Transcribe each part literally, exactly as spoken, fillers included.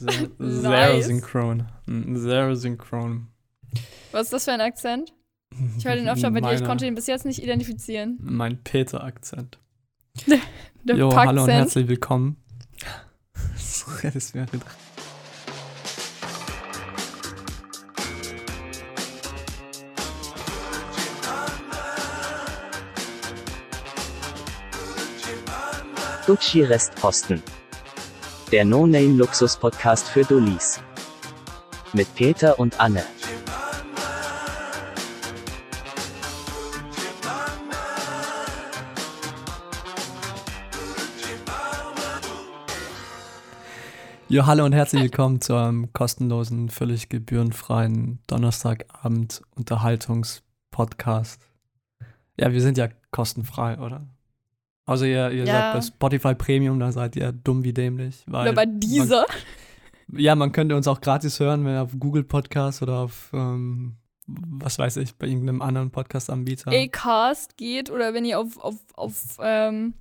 Sehr, nice. sehr synchron. Sehr synchron. Was ist das für ein Akzent? Ich höre den oft schon bei dir, ich konnte ihn bis jetzt nicht identifizieren. Mein Peter-Akzent. Der Jo, Pack-Cent. Hallo und herzlich willkommen. So redest du mir wieder. Gucci Restposten. Der No-Name-Luxus-Podcast für Dullis. Mit Peter und Anne. Jo, hallo und herzlich willkommen zu einem kostenlosen, völlig gebührenfreien Donnerstagabend-Unterhaltungs-Podcast. Ja, wir sind ja kostenfrei, oder? Also ihr, ihr ja. seid bei Spotify Premium, da seid ihr dumm wie dämlich. Weil oder bei dieser. Man, ja, man könnte uns auch gratis hören, wenn auf Google Podcasts oder auf, ähm, was weiß ich, bei irgendeinem anderen Podcast-Anbieter. Acast geht oder wenn ihr auf, auf, auf, ähm,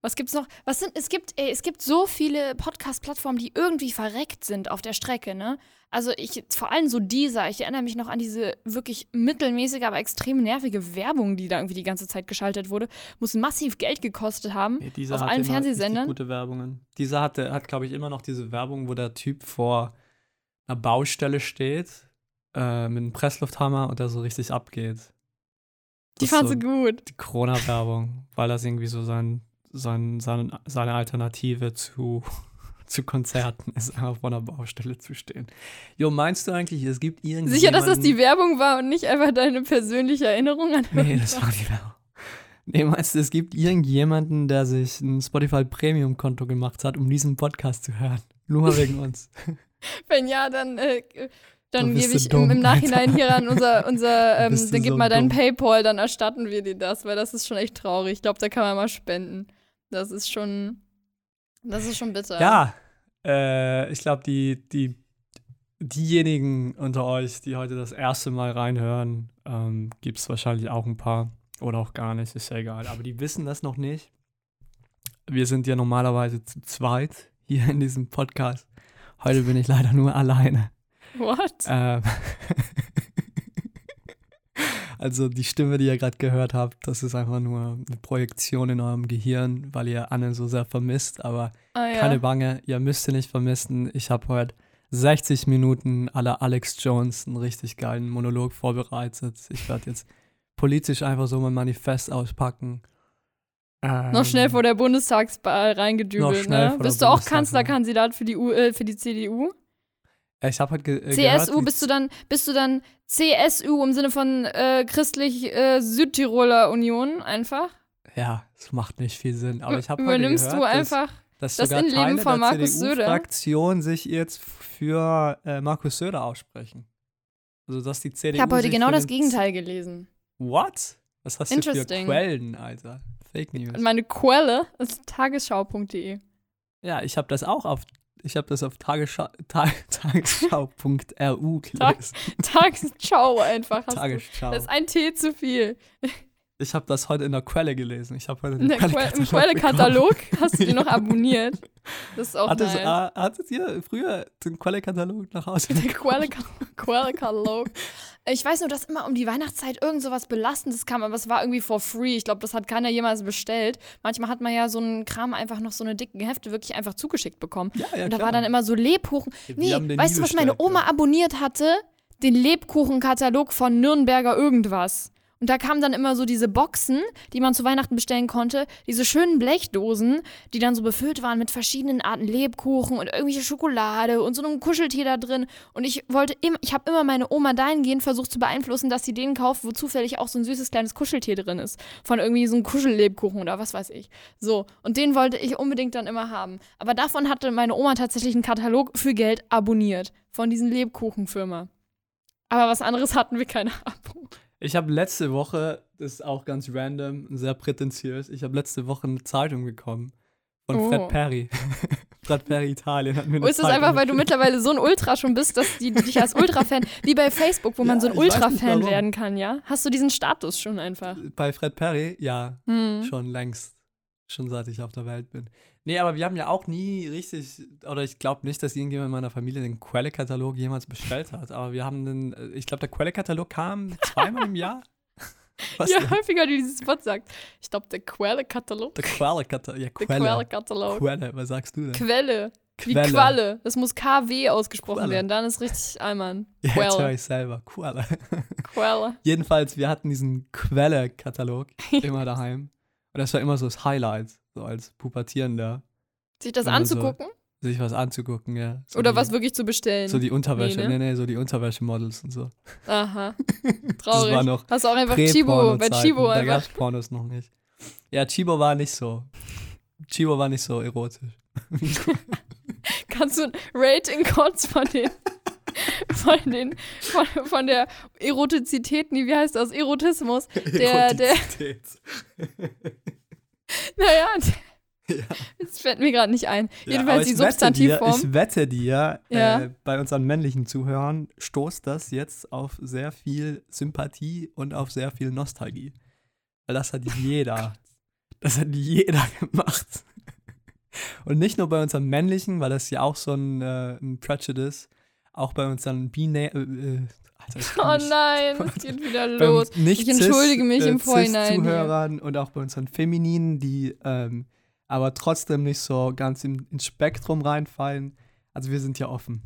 was gibt's noch? Was sind, es gibt, ey, es gibt so viele Podcast-Plattformen, die irgendwie verreckt sind auf der Strecke, ne? Also ich, vor allem so dieser, ich erinnere mich noch an diese wirklich mittelmäßige, aber extrem nervige Werbung, die da irgendwie die ganze Zeit geschaltet wurde. Muss massiv Geld gekostet haben, nee, dieser auf allen Fernsehsendern. Gute Werbungen. Dieser hatte, hat, glaube ich, immer noch diese Werbung, wo der Typ vor einer Baustelle steht, äh, mit einem Presslufthammer und der so richtig abgeht. Die fand so gut. Die Corona-Werbung, weil das irgendwie so sein... Sein, seine, seine Alternative zu, zu Konzerten ist, einfach vor einer Baustelle zu stehen. Jo, meinst du eigentlich, es gibt irgendwie. Sicher, dass das die Werbung war und nicht einfach deine persönliche Erinnerung an Nee, das war die Werbung. Nee, meinst du, es gibt irgendjemanden, der sich ein Spotify-Premium-Konto gemacht hat, um diesen Podcast zu hören? Nur wegen uns. Wenn ja, dann, äh, dann gebe ich dumm, im, im Nachhinein Alter. Hier an unser, unser ähm, dann gib so mal deinen Paypal, dann erstatten wir dir das, weil das ist schon echt traurig. Ich glaube, da kann man mal spenden. Das ist schon, das ist schon bitter. Ja, äh, ich glaube, die, die, diejenigen unter euch, die heute das erste Mal reinhören, ähm, gibt es wahrscheinlich auch ein paar oder auch gar nicht, ist ja egal. Aber die wissen das noch nicht. Wir sind ja normalerweise zu zweit hier in diesem Podcast. Heute bin ich leider nur alleine. What? Ähm, Also die Stimme, die ihr gerade gehört habt, das ist einfach nur eine Projektion in eurem Gehirn, weil ihr Anne so sehr vermisst. Aber oh, ja. keine Bange, ihr müsst sie nicht vermissen. Ich habe heute sechzig Minuten à la Alex Jones einen richtig geilen Monolog vorbereitet. Ich werde jetzt politisch einfach so mein Manifest auspacken. Ähm, noch schnell vor der Bundestagswahl reingedübelt, ne? Bist du auch Kanzlerkandidat für die, U- äh, für die C D U? Ich habe halt ge- C S U, gehört, bist du dann bist du dann C S U im Sinne von äh, christlich äh, Südtiroler Union einfach? Ja, das macht nicht viel Sinn. Aber ich habe halt Übernimmst gehört, du einfach dass, dass das Innenleben von Markus Söder? Die C D U-Fraktion sich jetzt für äh, Markus Söder aussprechen. Also dass die C D U. Ich habe heute genau das Gegenteil Z- gelesen. What? Was hast du für Quellen, Alter? Fake News. Und meine Quelle ist tagesschau punkt de. Ja, ich habe das auch auf Ich habe das auf Tagesschau, Tag, tagesschau punkt r u gelesen. Tag, Tagesschau einfach. Hast Tagesschau. Du, das ist ein T zu viel. Ich habe das heute in der Quelle gelesen. Ich habe heute in der Quelle, im Quelle-Katalog hast du den noch abonniert. Das ist auch Hat nice. Es, uh, hattet ihr früher den Quelle-Katalog nach Hause? Den Quelle-Katalog. Ich weiß nur, dass immer um die Weihnachtszeit irgend so was Belastendes kam, aber es war irgendwie for free. Ich glaube, das hat keiner jemals bestellt. Manchmal hat man ja so einen Kram einfach noch so eine dicken Hefte wirklich einfach zugeschickt bekommen. Ja, ja, und da klar. war dann immer so Lebkuchen. Nee, weißt du, was meine Oma ja. abonniert hatte? Den Lebkuchenkatalog von Nürnberger irgendwas. Und da kamen dann immer so diese Boxen, die man zu Weihnachten bestellen konnte, diese schönen Blechdosen, die dann so befüllt waren mit verschiedenen Arten Lebkuchen und irgendwelche Schokolade und so einem Kuscheltier da drin. Und ich wollte immer, ich habe immer meine Oma dahingehend versucht zu beeinflussen, dass sie den kauft, wo zufällig auch so ein süßes kleines Kuscheltier drin ist. Von irgendwie so einem Kuschellebkuchen oder was weiß ich. So, und den wollte ich unbedingt dann immer haben. Aber davon hatte meine Oma tatsächlich einen Katalog für Geld abonniert. Von diesen Lebkuchenfirma. Aber was anderes hatten wir keine Abo. Ich habe letzte Woche, das ist auch ganz random, sehr prätentiös, ich habe letzte Woche eine Zeitung bekommen von oh. Fred Perry. Fred Perry Italien hat mir eine oh, ist Zeitung. Ist das einfach, weil du mittlerweile so ein Ultra schon bist, dass die dich als Ultra-Fan, wie bei Facebook, wo ja, man so ein Ultra-Fan werden kann, ja? Hast du diesen Status schon einfach? Bei Fred Perry, ja, hm. schon längst. Schon seit ich auf der Welt bin. Nee, aber wir haben ja auch nie richtig, oder ich glaube nicht, dass irgendjemand in meiner Familie den Quelle-Katalog jemals bestellt hat. Aber wir haben den, ich glaube, der Quelle-Katalog kam zweimal im Jahr. Was ja, denn? Häufiger, wie dieses Wort sagt. Ich glaube, der Quelle-Katalog. Der Quelle-Katalog. Ja, Quelle. Der Quelle-Katalog. Quelle, was sagst du denn? Quelle. Quelle. Wie Qualle. Das muss K W ausgesprochen Quelle. werden. Dann ist richtig Allmann. Quelle. Ja, jetzt höre ich selber. Quelle. Quelle. Jedenfalls, wir hatten diesen Quelle-Katalog immer daheim. Und das war immer so das Highlight, so als Pubertierender. Sich das also anzugucken? So, sich was anzugucken, ja. So oder die, was wirklich zu bestellen? So die Unterwäsche. Nee, ne? nee, so die Unterwäsche-Models und so. Aha. Traurig. Das war noch hast du auch einfach Tchibo. Bei Tchibo einfach. Da gab's Pornos noch nicht. Ja, Tchibo war nicht so. Tchibo war nicht so erotisch. Kannst du ein Rating kurz von den, von den, von, von der Erotizität, nee, wie heißt das, Erotismus, der, der, naja, ja. Das fällt mir gerade nicht ein. Ja, jedenfalls die Substantivform. Wette dir, ich wette dir, ja. äh, bei unseren männlichen Zuhörern stoßt das jetzt auf sehr viel Sympathie und auf sehr viel Nostalgie. Weil das hat jeder, das hat jeder gemacht. Und nicht nur bei unseren männlichen, weil das ja auch so ein, äh, ein Prejudice, auch bei unseren binär. Äh, also oh nein, es geht wieder los. Ich entschuldige mich im Vorhinein. Zuhörern und auch bei unseren Femininen, die ähm, aber trotzdem nicht so ganz in, ins Spektrum reinfallen. Also wir sind ja offen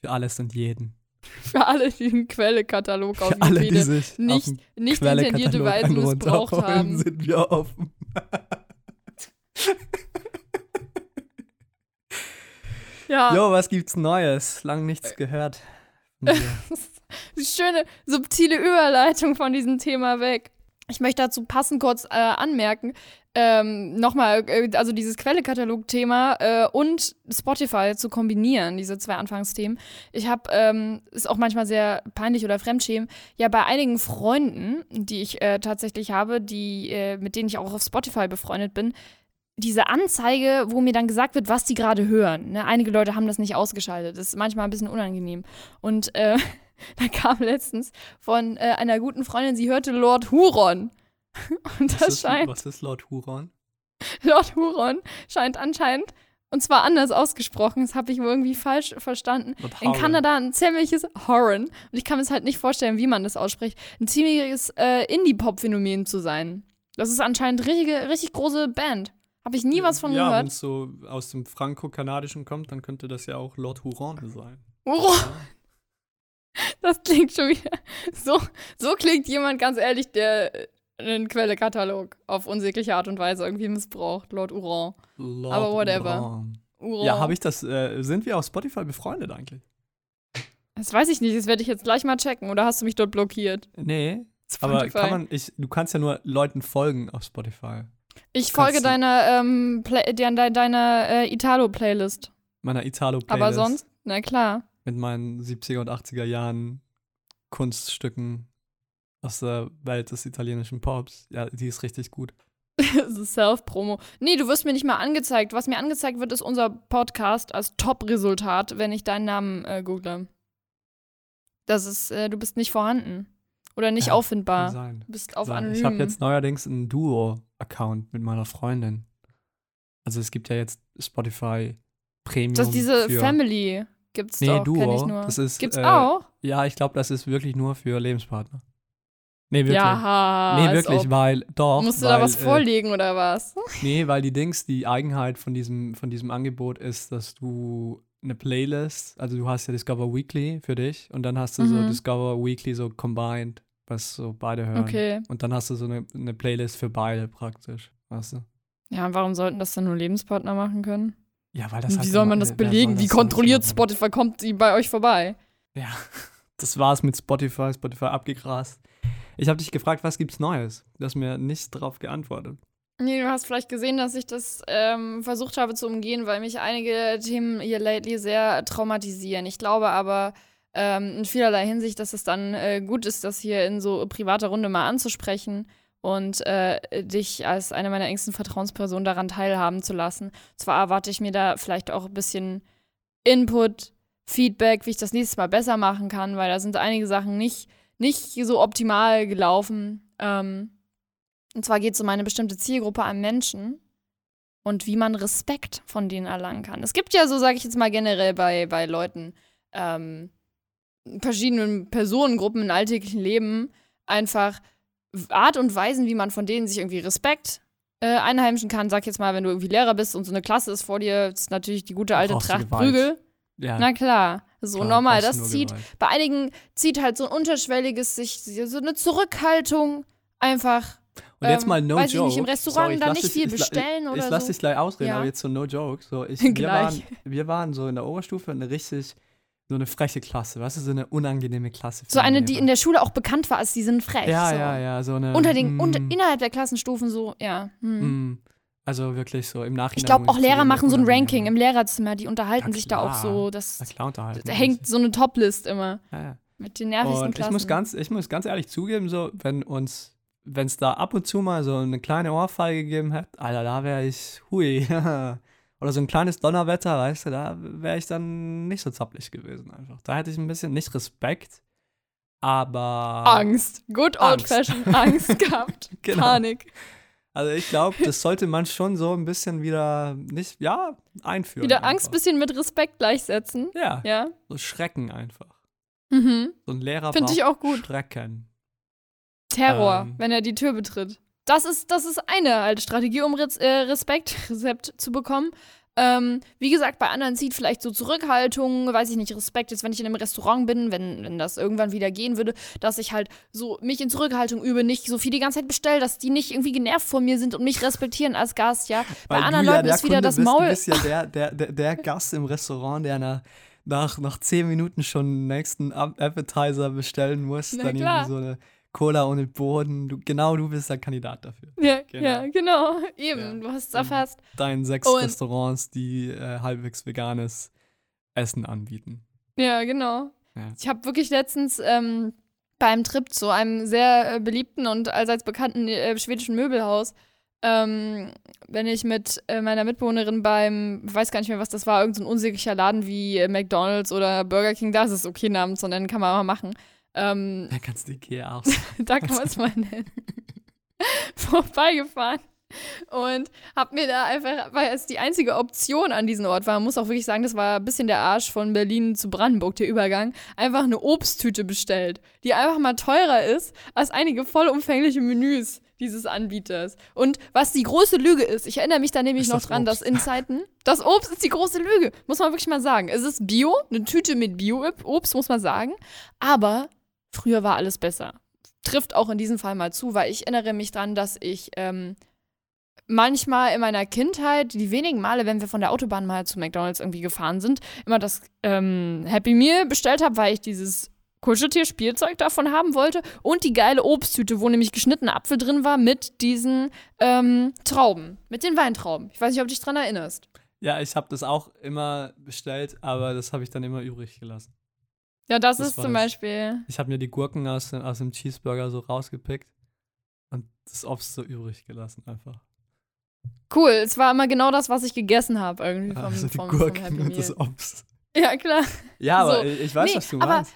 für alles und jeden. Für alle, die einen Quelle-Katalog auf alle, die sich nicht, nicht intendierte Weise missbraucht haben. Sind wir offen. Ja. Jo, was gibt's Neues? Lang nichts gehört. Die schöne, subtile Überleitung von diesem Thema weg. Ich möchte dazu passend kurz äh, anmerken, ähm, nochmal, äh, also dieses Quelle-Katalog-Thema äh, und Spotify zu kombinieren, diese zwei Anfangsthemen. Ich habe, ähm, ist auch manchmal sehr peinlich oder fremdschämen, ja bei einigen Freunden, die ich äh, tatsächlich habe, die äh, mit denen ich auch auf Spotify befreundet bin, diese Anzeige, wo mir dann gesagt wird, was die gerade hören. Ne? Einige Leute haben das nicht ausgeschaltet. Das ist manchmal ein bisschen unangenehm. Und äh, da kam letztens von äh, einer guten Freundin, sie hörte Lord Huron. Und das was ist, scheint. Was ist Lord Huron? Lord Huron scheint anscheinend, und zwar anders ausgesprochen, das habe ich irgendwie falsch verstanden, in Kanada ein ziemliches Horon. Und ich kann mir es halt nicht vorstellen, wie man das ausspricht. Ein ziemliches äh, Indie-Pop-Phänomen zu sein. Das ist anscheinend richtige, richtig große Band. Habe ich nie was von ja, gehört. Ja, wenn es so aus dem Franco-Kanadischen kommt, dann könnte das ja auch Lord Huron sein. Huron! Ja. Das klingt schon wieder... So, so klingt jemand, ganz ehrlich, der einen Quelle-Katalog auf unsägliche Art und Weise irgendwie missbraucht. Lord Huron. Lord Aber whatever. Huron. Ja, habe ich das... Äh, sind wir auf Spotify befreundet eigentlich? Das weiß ich nicht. Das werde ich jetzt gleich mal checken. Oder hast du mich dort blockiert? Nee. Spotify. Aber kann man... Ich, du kannst ja nur Leuten folgen auf Spotify. Ich folge deiner, ähm, Play- de- de- deiner äh, Italo-Playlist. Meiner Italo-Playlist. Aber sonst, na klar. Mit meinen siebziger und achtziger Jahren Kunststücken aus der Welt des italienischen Pops. Ja, die ist richtig gut. Das ist Self-Promo. Nee, du wirst mir nicht mal angezeigt. Was mir angezeigt wird, ist unser Podcast als Top-Resultat, wenn ich deinen Namen äh, google. Das ist, äh, du bist nicht vorhanden. Oder nicht ja, auffindbar. Kann sein. Du bist auf sein. Anonym. Ich habe jetzt neuerdings einen Duo-Account mit meiner Freundin. Also es gibt ja jetzt Spotify Premium. Das diese für Family gibt's nee, doch. Nee, Duo. Ich nur. Das ist, gibt's äh, auch? Ja, ich glaube, das ist wirklich nur für Lebenspartner. Nee, wirklich. Ja, nee, wirklich, weil doch. Musst weil, du da was äh, vorlegen oder was? Nee, weil die Dings, die Eigenheit von diesem, von diesem Angebot ist, dass du eine Playlist, also du hast ja Discover Weekly für dich und dann hast du mhm. so Discover Weekly so combined, was so beide hören. Okay. Und dann hast du so eine, eine Playlist für beide praktisch, weißt du? Ja, und warum sollten das dann nur Lebenspartner machen können? Ja, weil das und halt wie soll man das belegen? Das wie kontrolliert Spotify? Kommt die bei euch vorbei? Ja, das war's mit Spotify. Spotify abgegrast. Ich habe dich gefragt, was gibt's Neues? Du hast mir nicht drauf geantwortet. Nee, du hast vielleicht gesehen, dass ich das ähm, versucht habe zu umgehen, weil mich einige Themen hier lately sehr traumatisieren. Ich glaube aber ähm, in vielerlei Hinsicht, dass es dann äh, gut ist, das hier in so privater Runde mal anzusprechen und äh, dich als eine meiner engsten Vertrauenspersonen daran teilhaben zu lassen. Zwar erwarte ich mir da vielleicht auch ein bisschen Input, Feedback, wie ich das nächstes Mal besser machen kann, weil da sind einige Sachen nicht, nicht so optimal gelaufen. Ähm, Und zwar geht es um eine bestimmte Zielgruppe an Menschen. und wie man Respekt von denen erlangen kann. Es gibt ja so, sage ich jetzt mal generell bei, bei Leuten, ähm, verschiedenen Personengruppen im alltäglichen Leben einfach Art und Weisen, wie man von denen sich irgendwie Respekt äh, einheimschen kann. Sag jetzt mal, wenn du irgendwie Lehrer bist und so eine Klasse ist vor dir, ist natürlich die gute alte Tracht Prügel. Ja. Na klar, so klar, normal. Das zieht, Gewalt. Bei einigen zieht halt so ein unterschwelliges, sich so eine Zurückhaltung einfach. Und jetzt mal no ähm, weiß joke. Weiß ich nicht, im Restaurant Sorry, dann nicht ich, viel ich, bestellen ich, oder ich, so. Ich lass dich gleich ausreden, ja. aber jetzt so no joke. So, ich, wir, waren, wir waren so in der Oberstufe eine richtig, so eine freche Klasse, weißt du, so eine unangenehme Klasse. So eine, die in der Schule auch bekannt war, als die sind frech. Ja, so. ja, ja. So eine, unter den, mm, unter, innerhalb der Klassenstufen so, ja. Mm. Mm. Also wirklich so im Nachhinein. Ich glaube, auch Lehrer machen so ein Ranking im Lehrerzimmer, die unterhalten ja, sich da auch so. Das, klar, da hängt so eine Top-List immer. Ja, ja. Mit den nervigsten und Klassen. Ich muss, ganz, ich muss ganz ehrlich zugeben, so, wenn uns... Wenn es da ab und zu mal so eine kleine Ohrfeige gegeben hätte, Alter, da wäre ich, hui, oder so ein kleines Donnerwetter, weißt du, da wäre ich dann nicht so zappelig gewesen einfach. Da hätte ich ein bisschen, nicht Respekt, aber... Angst, good old fashioned Angst gehabt, genau. Panik. Also ich glaube, das sollte man schon so ein bisschen wieder, nicht, ja, einführen. Wieder einfach. Angst ein bisschen mit Respekt gleichsetzen. Ja, ja. So Schrecken einfach. Mhm. So ein Lehrer Find braucht ich auch gut. Schrecken. Terror, ähm. wenn er die Tür betritt. Das ist, das ist eine alte Strategie, um Rez, äh, Respekt Rezept zu bekommen. Ähm, wie gesagt, bei anderen zieht vielleicht so Zurückhaltung, weiß ich nicht, Respekt. Jetzt, wenn ich in einem Restaurant bin, wenn, wenn das irgendwann wieder gehen würde, dass ich halt so mich in Zurückhaltung übe, nicht so viel die ganze Zeit bestelle, dass die nicht irgendwie genervt von mir sind und mich respektieren als Gast, ja. Weil bei anderen ja Leuten ist wieder Kunde das bist, Maul. Du bist ja der, der, der, der Gast im Restaurant, der einer nach, nach zehn Minuten schon den nächsten Appetizer bestellen muss. Na, dann klar. Irgendwie so eine Cola ohne Boden, du, genau, du bist der Kandidat dafür. Ja, genau. Ja, genau. Eben, ja. Du hast es erfasst. Deinen sechs und Restaurants, die äh, halbwegs veganes Essen anbieten. Ja, genau. Ja. Ich habe wirklich letztens ähm, bei einem Trip zu einem sehr äh, beliebten und allseits bekannten äh, schwedischen Möbelhaus, ähm, wenn ich mit äh, meiner Mitbewohnerin beim, weiß gar nicht mehr, was das war, irgendein so unsäglicher Laden wie äh, McDonald's oder Burger King, das ist okay, Namen zu nennen, kann man mal machen. Ähm, da kannst du Ikea auch da kann man es mal nennen. Vorbeigefahren. Und hab mir da einfach, weil es die einzige Option an diesem Ort war, man muss auch wirklich sagen, das war ein bisschen der Arsch von Berlin zu Brandenburg, der Übergang, einfach eine Obsttüte bestellt, die einfach mal teurer ist als einige vollumfängliche Menüs dieses Anbieters. Und was die große Lüge ist, ich erinnere mich da nämlich ist noch das dran, Obst? Dass in Zeiten, das Obst ist die große Lüge, muss man wirklich mal sagen. Es ist Bio, eine Tüte mit Bio-Obst, muss man sagen, aber früher war alles besser. Trifft auch in diesem Fall mal zu, weil ich erinnere mich dran, dass ich ähm, manchmal in meiner Kindheit, die wenigen Male, wenn wir von der Autobahn mal zu McDonald's irgendwie gefahren sind, immer das ähm, Happy Meal bestellt habe, weil ich dieses Kuscheltier-Spielzeug davon haben wollte und die geile Obsttüte, wo nämlich geschnittener Apfel drin war mit diesen ähm, Trauben, mit den Weintrauben. Ich weiß nicht, ob du dich dran erinnerst. Ja, ich habe das auch immer bestellt, aber das habe ich dann immer übrig gelassen. Ja, das, das ist zum das. Beispiel. Ich habe mir die Gurken aus, aus dem Cheeseburger so rausgepickt und das Obst so übrig gelassen einfach. Cool, es war immer genau das, was ich gegessen habe irgendwie vom, also die vom, Gurken vom Happy Meal. Und das Obst. Ja, klar. Ja, aber so. ich, ich weiß, nee, was du meinst.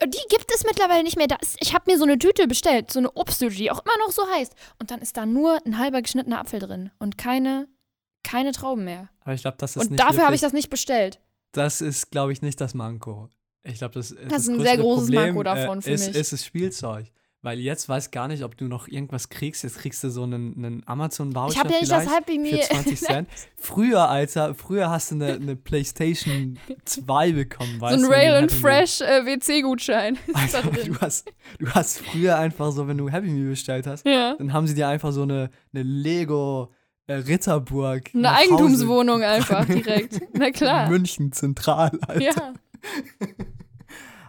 Aber die gibt es mittlerweile nicht mehr. Ich habe mir so eine Tüte bestellt, so eine Obsttüte, die auch immer noch so heißt. Und dann ist da nur ein halber geschnittener Apfel drin und keine, keine Trauben mehr. Aber ich glaube, das ist und nicht. Und dafür habe ich das nicht bestellt. Das ist, glaube ich, nicht das Manko. Ich glaube, das, das, das ist ein sehr großes Problem, Manko davon äh, für ist, mich. Ist das Spielzeug. Weil jetzt weiß gar nicht, ob du noch irgendwas kriegst. Jetzt kriegst du so einen, einen Amazon-Voucher ich hab ja nicht vielleicht das Happy Meal. Für zwanzig Cent. Früher, Alter, früher hast du eine, eine PlayStation zwei bekommen. Weißt so ein Rail and Fresh äh, W C-Gutschein. Alter, du, hast, du hast früher einfach so, wenn du Happy Meal bestellt hast, ja. dann haben sie dir einfach so eine, eine Lego- Ritterburg. Eine Eigentumswohnung einfach direkt. Na klar. München zentral, Alter. Ja.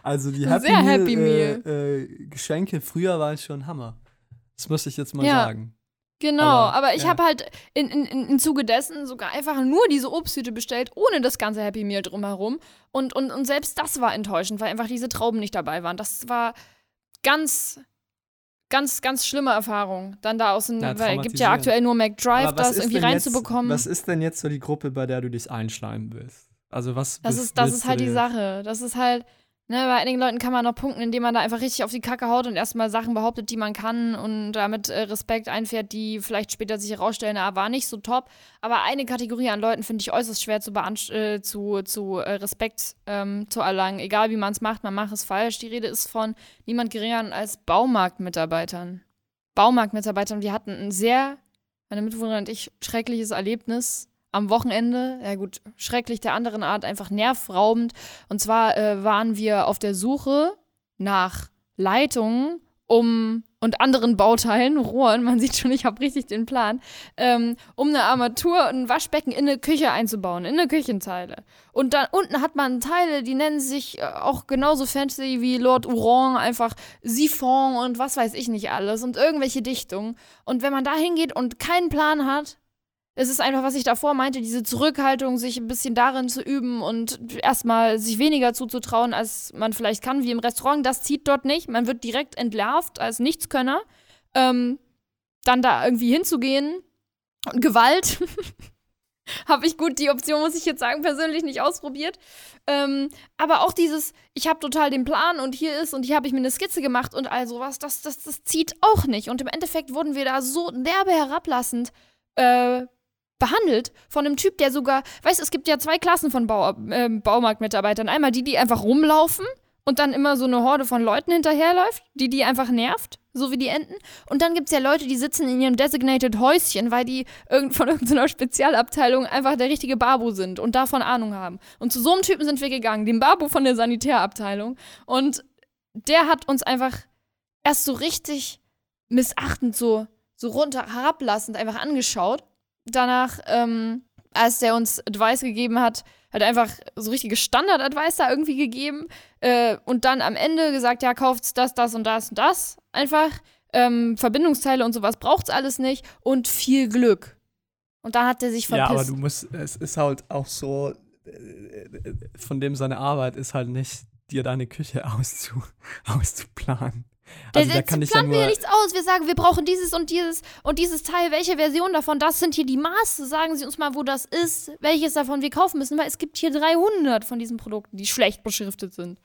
Also die Happy Sehr Meal, Happy Meal. Äh, äh, Geschenke früher war schon Hammer. Das muss ich jetzt mal ja, sagen. Genau, aber, aber ich ja. habe halt in, in, in, im Zuge dessen sogar einfach nur diese Obsthüte bestellt, ohne das ganze Happy Meal drumherum. Und, und, und selbst das war enttäuschend, weil einfach diese Trauben nicht dabei waren. Das war ganz, ganz, ganz schlimme Erfahrung. Dann da aus dem, ja, weil es gibt ja aktuell nur McDrive, das irgendwie reinzubekommen. Jetzt, was ist denn jetzt so die Gruppe, bei der du dich einschleimen willst? Also was das ist, das ist halt die Sache. Das ist halt, Ne, bei einigen Leuten kann man noch punkten, indem man da einfach richtig auf die Kacke haut und erstmal Sachen behauptet, die man kann und damit äh, Respekt einfährt, die vielleicht später sich herausstellen, ah, war nicht so top. Aber eine Kategorie an Leuten finde ich äußerst schwer zu, beanst- äh, zu, zu äh, Respekt ähm, zu erlangen. Egal wie man es macht, man macht es falsch. Die Rede ist von niemand geringeren als Baumarktmitarbeitern. Baumarktmitarbeitern, wir hatten ein sehr, meine Mitbewohnerin und ich, schreckliches Erlebnis. Am Wochenende, ja gut, schrecklich der anderen Art, einfach nervraubend. Und zwar äh, waren wir auf der Suche nach Leitungen um, und anderen Bauteilen, Rohren, man sieht schon, ich habe richtig den Plan, ähm, um eine Armatur und ein Waschbecken in eine Küche einzubauen, in eine Küchenzeile. Und dann unten hat man Teile, die nennen sich äh, auch genauso fancy wie Lord Huron, einfach Siphon und was weiß ich nicht alles und irgendwelche Dichtungen. Und wenn man da hingeht und keinen Plan hat, es ist einfach, was ich davor meinte, diese Zurückhaltung, sich ein bisschen darin zu üben und erstmal sich weniger zuzutrauen, als man vielleicht kann, wie im Restaurant. Das zieht dort nicht. Man wird direkt entlarvt als Nichtskönner. Ähm, dann da irgendwie hinzugehen. Und Gewalt. Habe ich gut, die Option, muss ich jetzt sagen, persönlich nicht ausprobiert. Ähm, aber auch dieses, ich habe total den Plan und hier ist und hier habe ich mir eine Skizze gemacht und all sowas, das, das, das zieht auch nicht. Und im Endeffekt wurden wir da so derbe herablassend äh, behandelt von einem Typ, der sogar, weißt du, es gibt ja zwei Klassen von Bau, äh, Baumarktmitarbeitern. Einmal die, die einfach rumlaufen und dann immer so eine Horde von Leuten hinterherläuft, die die einfach nervt, so wie die Enten. Und dann gibt's ja Leute, die sitzen in ihrem designated Häuschen, weil die irgend, von irgendeiner Spezialabteilung einfach der richtige Babu sind und davon Ahnung haben. Und zu so einem Typen sind wir gegangen, dem Babu von der Sanitärabteilung. Und der hat uns einfach erst so richtig missachtend, so, so runter, herablassend einfach angeschaut. Danach, ähm, als der uns Advice gegeben hat, hat einfach so richtige Standard-Advice da irgendwie gegeben äh, und dann am Ende gesagt, ja, kauft's das, das und das und das einfach. Ähm, Verbindungsteile und sowas braucht's alles nicht und viel Glück. Und dann hat der sich verpisst. Ja, aber du musst, es ist halt auch so, von dem seine Arbeit ist halt nicht, dir deine Küche auszu, auszuplanen. Also, da kann ich ja nur wir ja nichts aus. Wir sagen, wir brauchen dieses und dieses und dieses Teil. Welche Version davon? Das sind hier die Maße. Sagen Sie uns mal, wo das ist, welches davon wir kaufen müssen. Weil es gibt hier dreihundert von diesen Produkten, die schlecht beschriftet sind.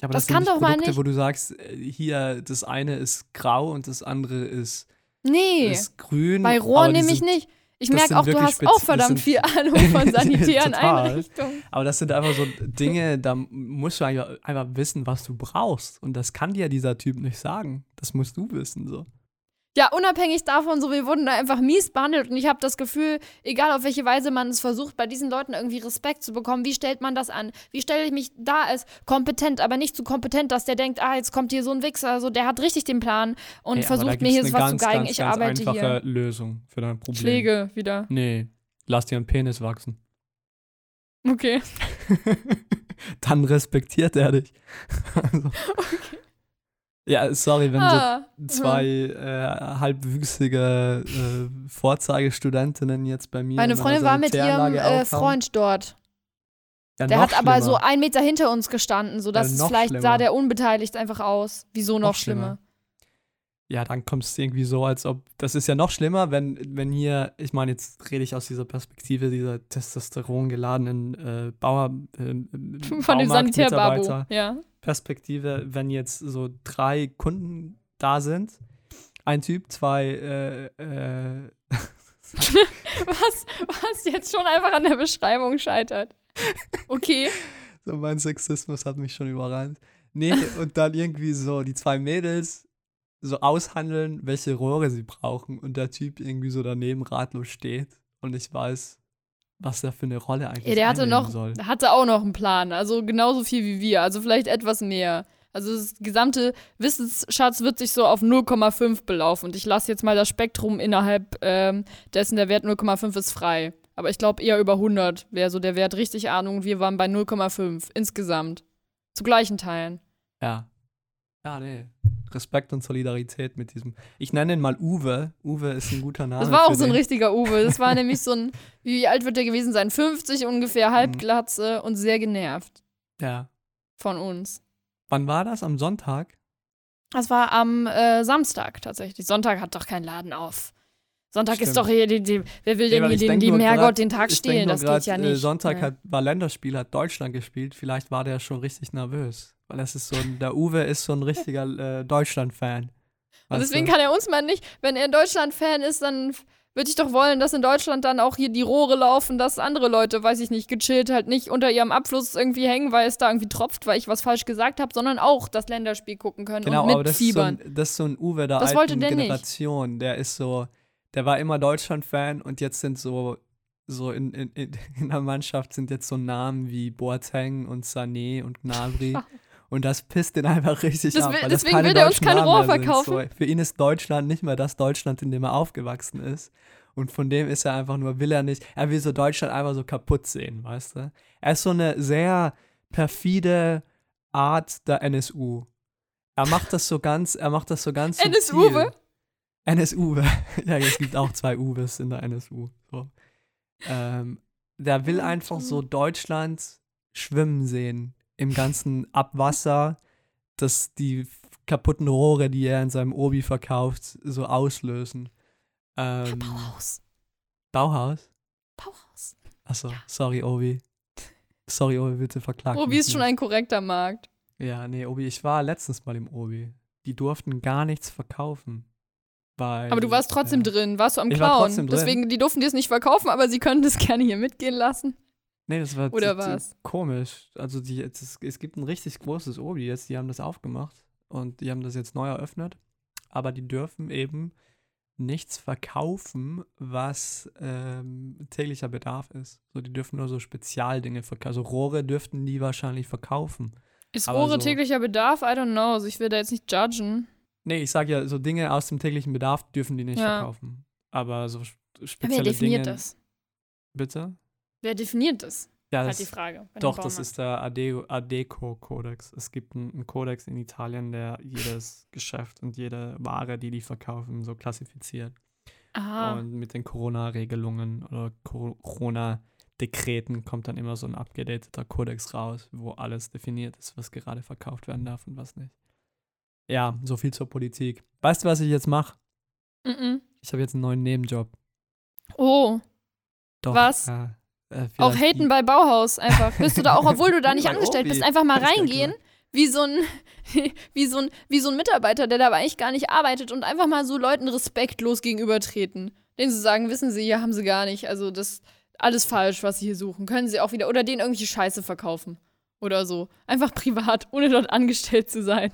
Ja, aber das, das sind kann nicht doch Produkte, mal nicht. Wo du sagst, hier, das eine ist grau und das andere ist, nee, ist grün. Bei Rohren nehme ich nicht. Ich merke auch, du hast spitz- auch verdammt viel Ahnung von sanitären Einrichtungen. Aber das sind einfach so Dinge, da musst du einfach wissen, was du brauchst. Und das kann dir dieser Typ nicht sagen. Das musst du wissen, so. Ja, unabhängig davon, so wir wurden da einfach mies behandelt und ich habe das Gefühl, egal auf welche Weise man es versucht, bei diesen Leuten irgendwie Respekt zu bekommen, wie stellt man das an? Wie stelle ich mich da als kompetent, aber nicht zu kompetent, dass der denkt, ah, jetzt kommt hier so ein Wichser, also der hat richtig den Plan und hey, versucht mir hier was ganz, zu geigen, ganz, ich ganz arbeite hier. Eine einfache Lösung für dein Problem. Schläge wieder. Nee, lass dir einen Penis wachsen. Okay. Dann respektiert er dich. Also. Okay. Ja, sorry, wenn ah, so zwei hm. äh, halbwüchsige äh, Vorzeigestudentinnen jetzt bei mir. Meine Freundin war mit ihrem äh, Freund dort. Ja, der hat schlimmer. Aber so einen Meter hinter uns gestanden, sodass ja, es vielleicht schlimmer. Sah der unbeteiligt einfach aus. Wieso noch, noch schlimmer? schlimmer? Ja, dann kommst du irgendwie so, als ob, das ist ja noch schlimmer, wenn, wenn hier, ich meine, jetzt rede ich aus dieser Perspektive dieser testosterongeladenen äh, Bauer, äh, von dem Sanitärbabu, ja. Perspektive, wenn jetzt so drei Kunden da sind, ein Typ, zwei, äh, äh. was, was jetzt schon einfach an der Beschreibung scheitert. Okay. So, mein Sexismus hat mich schon überrannt. Nee, und dann irgendwie so die zwei Mädels so aushandeln, welche Rohre sie brauchen und der Typ irgendwie so daneben ratlos steht und ich weiß, was da für eine Rolle eigentlich ja, der hatte noch, soll. Der hatte auch noch einen Plan, also genauso viel wie wir, also vielleicht etwas mehr. Also das gesamte Wissensschatz wird sich so auf null Komma fünf belaufen und ich lasse jetzt mal das Spektrum innerhalb ähm, dessen, der Wert null Komma fünf ist frei. Aber ich glaube eher über hundert wäre so der Wert richtig Ahnung, wir waren bei null Komma fünf insgesamt, zu gleichen Teilen. Ja, ja, nee. Respekt und Solidarität mit diesem. Ich nenne ihn mal Uwe. Uwe ist ein guter Name. Das war auch so ein richtiger Uwe. Das war nämlich so ein, wie alt wird der gewesen sein? fünfzig ungefähr, Halbglatze und sehr genervt. Ja. Von uns. Wann war das? Am Sonntag? Das war am äh, Samstag tatsächlich. Sonntag hat doch kein Laden auf. Sonntag Stimmt. ist doch hier, die, die, wer will denn hier dem Herrgott den Tag stehlen? Das grad, geht ja nicht. Sonntag ja. Hat, war Länderspiel, hat Deutschland gespielt. Vielleicht war der schon richtig nervös. Weil das ist so ein, der Uwe ist so ein richtiger äh, Deutschland-Fan. Und deswegen du? kann er uns mal nicht, wenn er Deutschland-Fan ist, dann würde ich doch wollen, dass in Deutschland dann auch hier die Rohre laufen, dass andere Leute, weiß ich nicht, gechillt halt nicht unter ihrem Abfluss irgendwie hängen, weil es da irgendwie tropft, weil ich was falsch gesagt habe, sondern auch das Länderspiel gucken können genau, und mitfiebern. Genau, aber das ist so ein, das ist so ein Uwe der alten Generation. Nicht. Der ist so... Der war immer Deutschland-Fan und jetzt sind so, so in, in, in der Mannschaft sind jetzt so Namen wie Boateng und Sané und Gnabry. Und das pisst den einfach richtig das ab. Will, deswegen will er uns kein Rohr verkaufen. So, für ihn ist Deutschland nicht mehr das Deutschland, in dem er aufgewachsen ist. Und von dem ist er einfach nur, will er nicht, er will so Deutschland einfach so kaputt sehen, weißt du? Er ist so eine sehr perfide Art der N S U. Er macht das so ganz, er macht das so ganz subtil. N S U? N S U, ja, es gibt auch zwei Uwes in der N S U. So. Ähm, der will einfach so Deutschland schwimmen sehen im ganzen Abwasser, dass die kaputten Rohre, die er in seinem Obi verkauft, so auslösen. Ähm, ja, Bauhaus. Bauhaus? Bauhaus. Achso, ja. sorry, Obi. Sorry, Obi, bitte verklagt mich. Obi ist schon ein korrekter Markt. Ja, nee, Obi, ich war letztens mal im Obi. Die durften gar nichts verkaufen. Weil, aber du warst trotzdem ja. drin, warst du am ich Klauen. War trotzdem drin. Deswegen, die durften dir es nicht verkaufen, aber sie können das gerne hier mitgehen lassen. Nee, das war Oder das, das komisch. Also die, das, es gibt ein richtig großes Obi jetzt, die haben das aufgemacht und die haben das jetzt neu eröffnet. Aber die dürfen eben nichts verkaufen, was ähm, täglicher Bedarf ist. So, die dürfen nur so Spezialdinge verkaufen. Also Rohre dürften die wahrscheinlich verkaufen. Ist aber Rohre so, täglicher Bedarf? I don't know. Also ich will da jetzt nicht judgen. Nee, ich sag ja, so Dinge aus dem täglichen Bedarf dürfen die nicht ja. verkaufen. Aber so spezielle Dinge. Wer definiert Dinge, das? Bitte? Wer definiert das? Ja, das ist halt die Frage. Doch, das ist der Adeco-Kodex. Es gibt einen, einen Kodex in Italien, der jedes Geschäft und jede Ware, die die verkaufen, so klassifiziert. Aha. Und mit den Corona-Regelungen oder Corona-Dekreten kommt dann immer so ein abgedateter Kodex raus, wo alles definiert ist, was gerade verkauft werden darf und was nicht. Ja, so viel zur Politik. Weißt du, was ich jetzt mache? Mm-mm. Ich habe jetzt einen neuen Nebenjob. Oh. Doch. Was? Ja, äh, auch haten bei Bauhaus einfach. Bist du da auch, obwohl du da nicht angestellt bist, einfach mal reingehen, wie so ein wie so ein wie so ein Mitarbeiter, der da aber eigentlich gar nicht arbeitet und einfach mal so Leuten respektlos gegenübertreten. Denen sie sagen, wissen Sie, hier haben Sie gar nicht, also das alles falsch, was Sie hier suchen. Können Sie auch wieder oder denen irgendwelche Scheiße verkaufen oder so, einfach privat, ohne dort angestellt zu sein.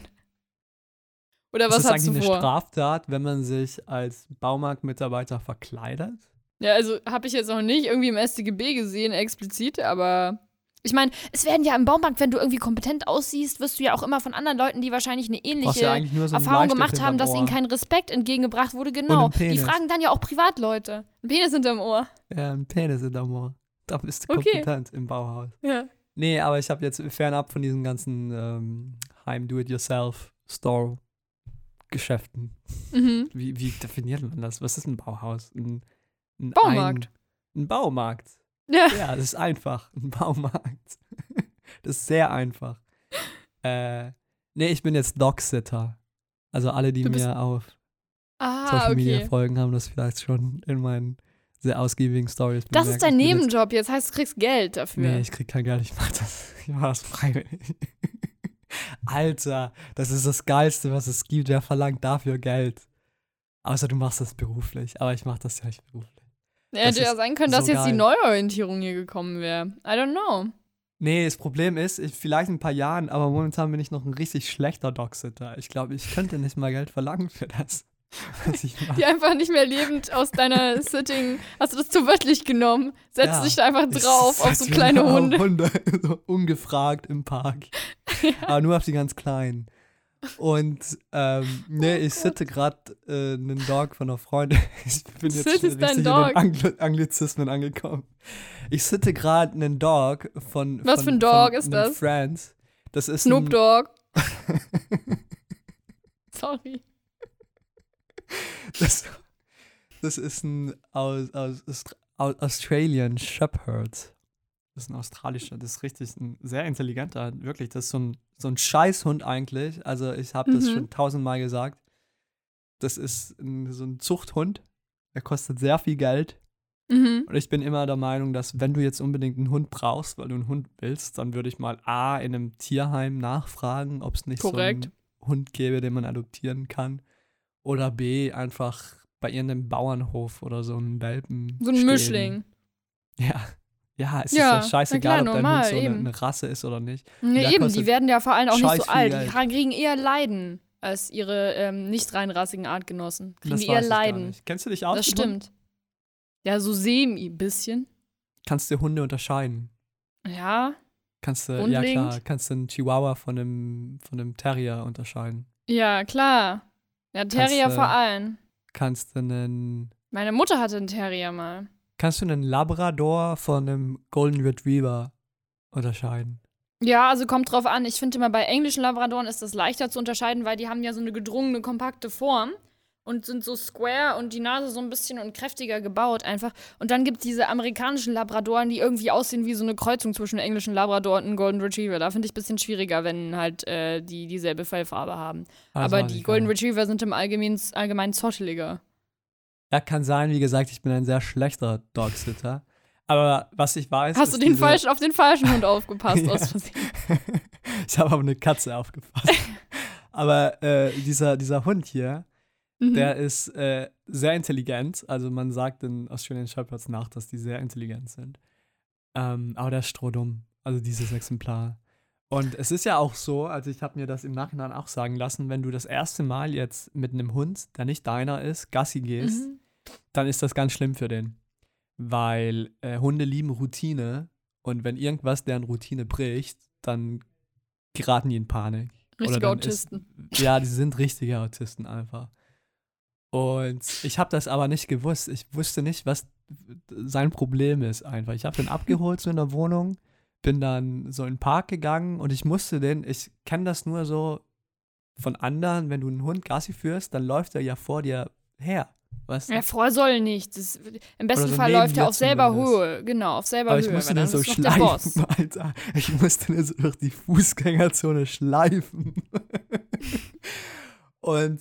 Oder was ist das hast eigentlich du vor? Eine Straftat, wenn man sich als Baumarktmitarbeiter verkleidet? Ja, also habe ich jetzt noch nicht irgendwie im S T G B gesehen, explizit, aber ich meine, es werden ja im Baumarkt, wenn du irgendwie kompetent aussiehst, wirst du ja auch immer von anderen Leuten, die wahrscheinlich eine ähnliche ja nur so Erfahrung gemacht haben, dass ihnen kein Respekt entgegengebracht wurde, genau. Die fragen dann ja auch Privatleute. Ein Penis hinterm Ohr. Ja, ein Penis hinterm Ohr. Da bist du kompetent okay. im Bauhaus. Ja. Nee, aber ich habe jetzt fernab von diesem ganzen ähm, Heim-Do-It-Yourself-Store Geschäften. Mhm. Wie, wie definiert man das? Was ist ein Bauhaus? Ein, ein Baumarkt. Ein, ein Baumarkt. Ja. ja, das ist einfach. Ein Baumarkt. Das ist sehr einfach. äh, nee, ich bin jetzt Dog-Sitter. Also alle, die mir auf ah, Social okay. Media folgen, haben das vielleicht schon in meinen sehr ausgiebigen Stories bemerkt. Das ist dein Nebenjob jetzt. Heißt, du kriegst Geld dafür. Nee, ich krieg kein Geld. Ich mach das. Ich mach das freiwillig. Alter, das ist das Geilste, was es gibt. Wer verlangt dafür Geld? Außer du machst das beruflich. Aber ich mach das ja nicht beruflich. Ja, hätte ja sein können, so dass geil. Jetzt die Neuorientierung hier gekommen wäre. I don't know. Nee, das Problem ist, ich, vielleicht in ein paar Jahren, aber momentan bin ich noch ein richtig schlechter Dog-Sitter. Ich glaube, ich könnte nicht mal Geld verlangen für das, was ich mache. Die einfach nicht mehr lebend aus deiner Sitting, hast du das zu wörtlich genommen? Setzt ja, dich da einfach drauf auf so kleine Hunde. Hunde. So ungefragt im Park. Ja. Aber nur auf die ganz kleinen. Und ähm, ne, ich sitte gerade äh, einen Dog von einer Freundin. Ich bin jetzt richtig in den Angl- Anglizismen angekommen. Ich sitte gerade einen Dog von Was von, für ein Dog ist das? Friends. Das ist Snoop Dogg. Sorry. Das, das ist ein aus, aus, aus Australian Shepherd. Das ist ein australischer, das ist richtig ein sehr intelligenter, wirklich, das ist so ein, so ein Scheißhund eigentlich, also ich habe das mhm. schon tausendmal gesagt, das ist ein, so ein Zuchthund, der kostet sehr viel Geld. Mhm. Und ich bin immer der Meinung, dass wenn du jetzt unbedingt einen Hund brauchst, weil du einen Hund willst, dann würde ich mal A, in einem Tierheim nachfragen, ob es nicht Korrekt. so einen Hund gäbe, den man adoptieren kann. Oder B, einfach bei irgendeinem Bauernhof oder so einen Welpen. So ein stehen. Mischling. Ja, ja, es ja, ist ja scheißegal, klar, ob dein Hund so eine, eine Rasse ist oder nicht. Ja, eben, die werden ja vor allem auch nicht so alt. Geld. Die kriegen eher Leiden als ihre ähm, nicht reinrassigen Artgenossen. Kriegen das die eher Leiden. Kennst du dich aus? Das stimmt. Ja, so semi bisschen. Kannst du Hunde unterscheiden? Ja. Kannst du, ja klar, kannst du einen Chihuahua von einem, von einem Terrier unterscheiden? Ja, klar. Ja, Terrier kannst, vor allem. Kannst du einen... Meine Mutter hatte einen Terrier mal. Kannst du einen Labrador von einem Golden Retriever unterscheiden? Ja, also kommt drauf an. Ich finde immer, bei englischen Labradoren ist das leichter zu unterscheiden, weil die haben ja so eine gedrungene, kompakte Form. Und sind so square und die Nase so ein bisschen und kräftiger gebaut einfach. Und dann gibt es diese amerikanischen Labradoren, die irgendwie aussehen wie so eine Kreuzung zwischen einem englischen Labrador und einem Golden Retriever. Da finde ich ein bisschen schwieriger, wenn halt äh, die dieselbe Fellfarbe haben. Also aber die Golden Retriever sind im Allgemeinen, allgemeinen zotteliger. Ja, kann sein. Wie gesagt, ich bin ein sehr schlechter Dogsitter. Aber was ich weiß, hast du den diese... falschen, auf den falschen Hund aufgepasst aus Versehen? Ich habe auf eine Katze aufgepasst. Aber äh, dieser, dieser Hund hier, mhm. Der ist äh, sehr intelligent. Also man sagt in Australian Shepherds nach, dass die sehr intelligent sind. Ähm, aber der ist strohdumm. Also dieses Exemplar. Und es ist ja auch so, also ich habe mir das im Nachhinein auch sagen lassen, wenn du das erste Mal jetzt mit einem Hund, der nicht deiner ist, Gassi gehst, mhm. dann ist das ganz schlimm für den. Weil äh, Hunde lieben Routine. Und wenn irgendwas deren Routine bricht, dann geraten die in Panik. Richtige Autisten. Ist, ja, die sind richtige Autisten einfach. Und ich habe das aber nicht gewusst. Ich wusste nicht, was sein Problem ist einfach. Ich habe den abgeholt so in der Wohnung, bin dann so in den Park gegangen und ich musste den, ich kenne das nur so von anderen, wenn du einen Hund Gassi führst, dann läuft er ja vor dir her. Weißt du? Ja, vor soll nicht. Das, im besten so Fall läuft er auf selber Höhe. Genau, auf selber Höhe. Aber ich Höhe, musste den so schleifen, Alter. Ich musste den so durch die Fußgängerzone schleifen. Und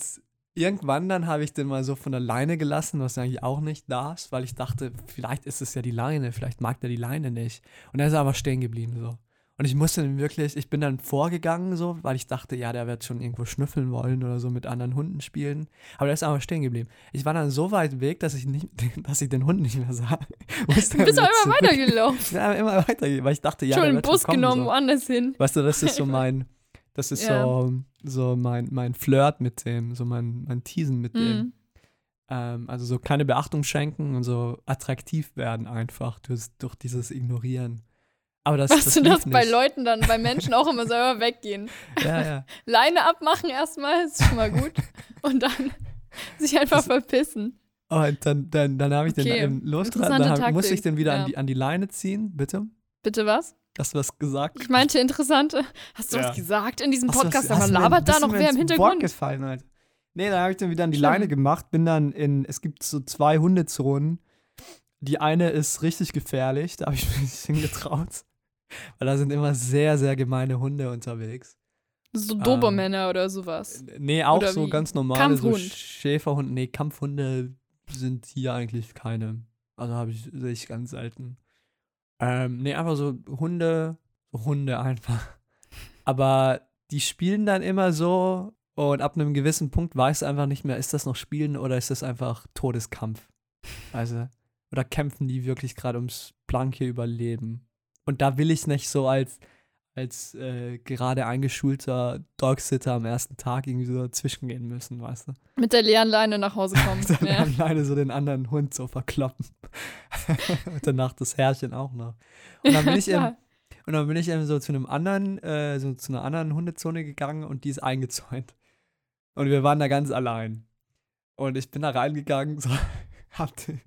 irgendwann dann habe ich den mal so von der Leine gelassen, was eigentlich auch nicht darf, weil ich dachte, vielleicht ist es ja die Leine, vielleicht mag der die Leine nicht. Und er ist aber stehen geblieben so. Und ich musste dann wirklich, ich bin dann vorgegangen so, weil ich dachte, ja, der wird schon irgendwo schnüffeln wollen oder so mit anderen Hunden spielen. Aber der ist aber stehen geblieben. Ich war dann so weit weg, dass ich nicht, dass ich den Hund nicht mehr sah. Du bist doch immer weitergelaufen. Ja, immer weitergelaufen, weil ich dachte, ja, schon der wird Bus schon kommen, genommen, so. Woanders hin. Weißt du, das ist so mein... Das ist ja. so, so mein, mein Flirt mit dem, so mein, mein Teasen mit mhm. dem. Ähm, also so keine Beachtung schenken und so attraktiv werden einfach durch, durch dieses Ignorieren. Aber das, Machst das du das nicht. Bei Leuten dann, bei Menschen auch immer selber weggehen? Ja, ja. Leine abmachen erstmal, ist schon mal gut. Und dann sich einfach das, verpissen. Und dann, dann, dann habe ich okay. den ähm, losgelassen, dann hab, muss ich den wieder ja. an, die, an die Leine ziehen, bitte. Bitte was? Hast du was gesagt? Ich meinte interessante. Hast du ja. was gesagt in diesem Podcast? Aber labert da noch wer im Hintergrund? Wort gefallen, Alter. Nee, dann habe ich dann wieder an die Schlimm. Leine gemacht. Bin dann in, es gibt so zwei Hundezonen. Die eine ist richtig gefährlich, da habe ich mich nicht hingetraut. Weil da sind immer sehr, sehr gemeine Hunde unterwegs. So Dobermänner ähm, oder sowas? Nee, auch oder so wie? Ganz normale Kampfhund. So Schäferhunde. Nee, Kampfhunde sind hier eigentlich keine. Also habe ich, sehe ich ganz selten. Ähm, nee, einfach so Hunde, Hunde einfach. Aber die spielen dann immer so und ab einem gewissen Punkt weiß einfach nicht mehr, ist das noch Spielen oder ist das einfach Todeskampf? Also, oder kämpfen die wirklich gerade ums blanke Überleben? Und da will ich nicht so als, als äh, gerade eingeschulter Dogsitter am ersten Tag irgendwie so dazwischen gehen müssen, weißt du? Mit der leeren Leine nach Hause kommen. Mit der leeren ja. Leine so den anderen Hund so verkloppen. Und danach das Herrchen auch noch. Und dann bin ich ja. eben, und dann bin ich eben so zu einem anderen, äh, so zu einer anderen Hundezone gegangen und die ist eingezäunt. Und wir waren da ganz allein. Und ich bin da reingegangen, so, hab den,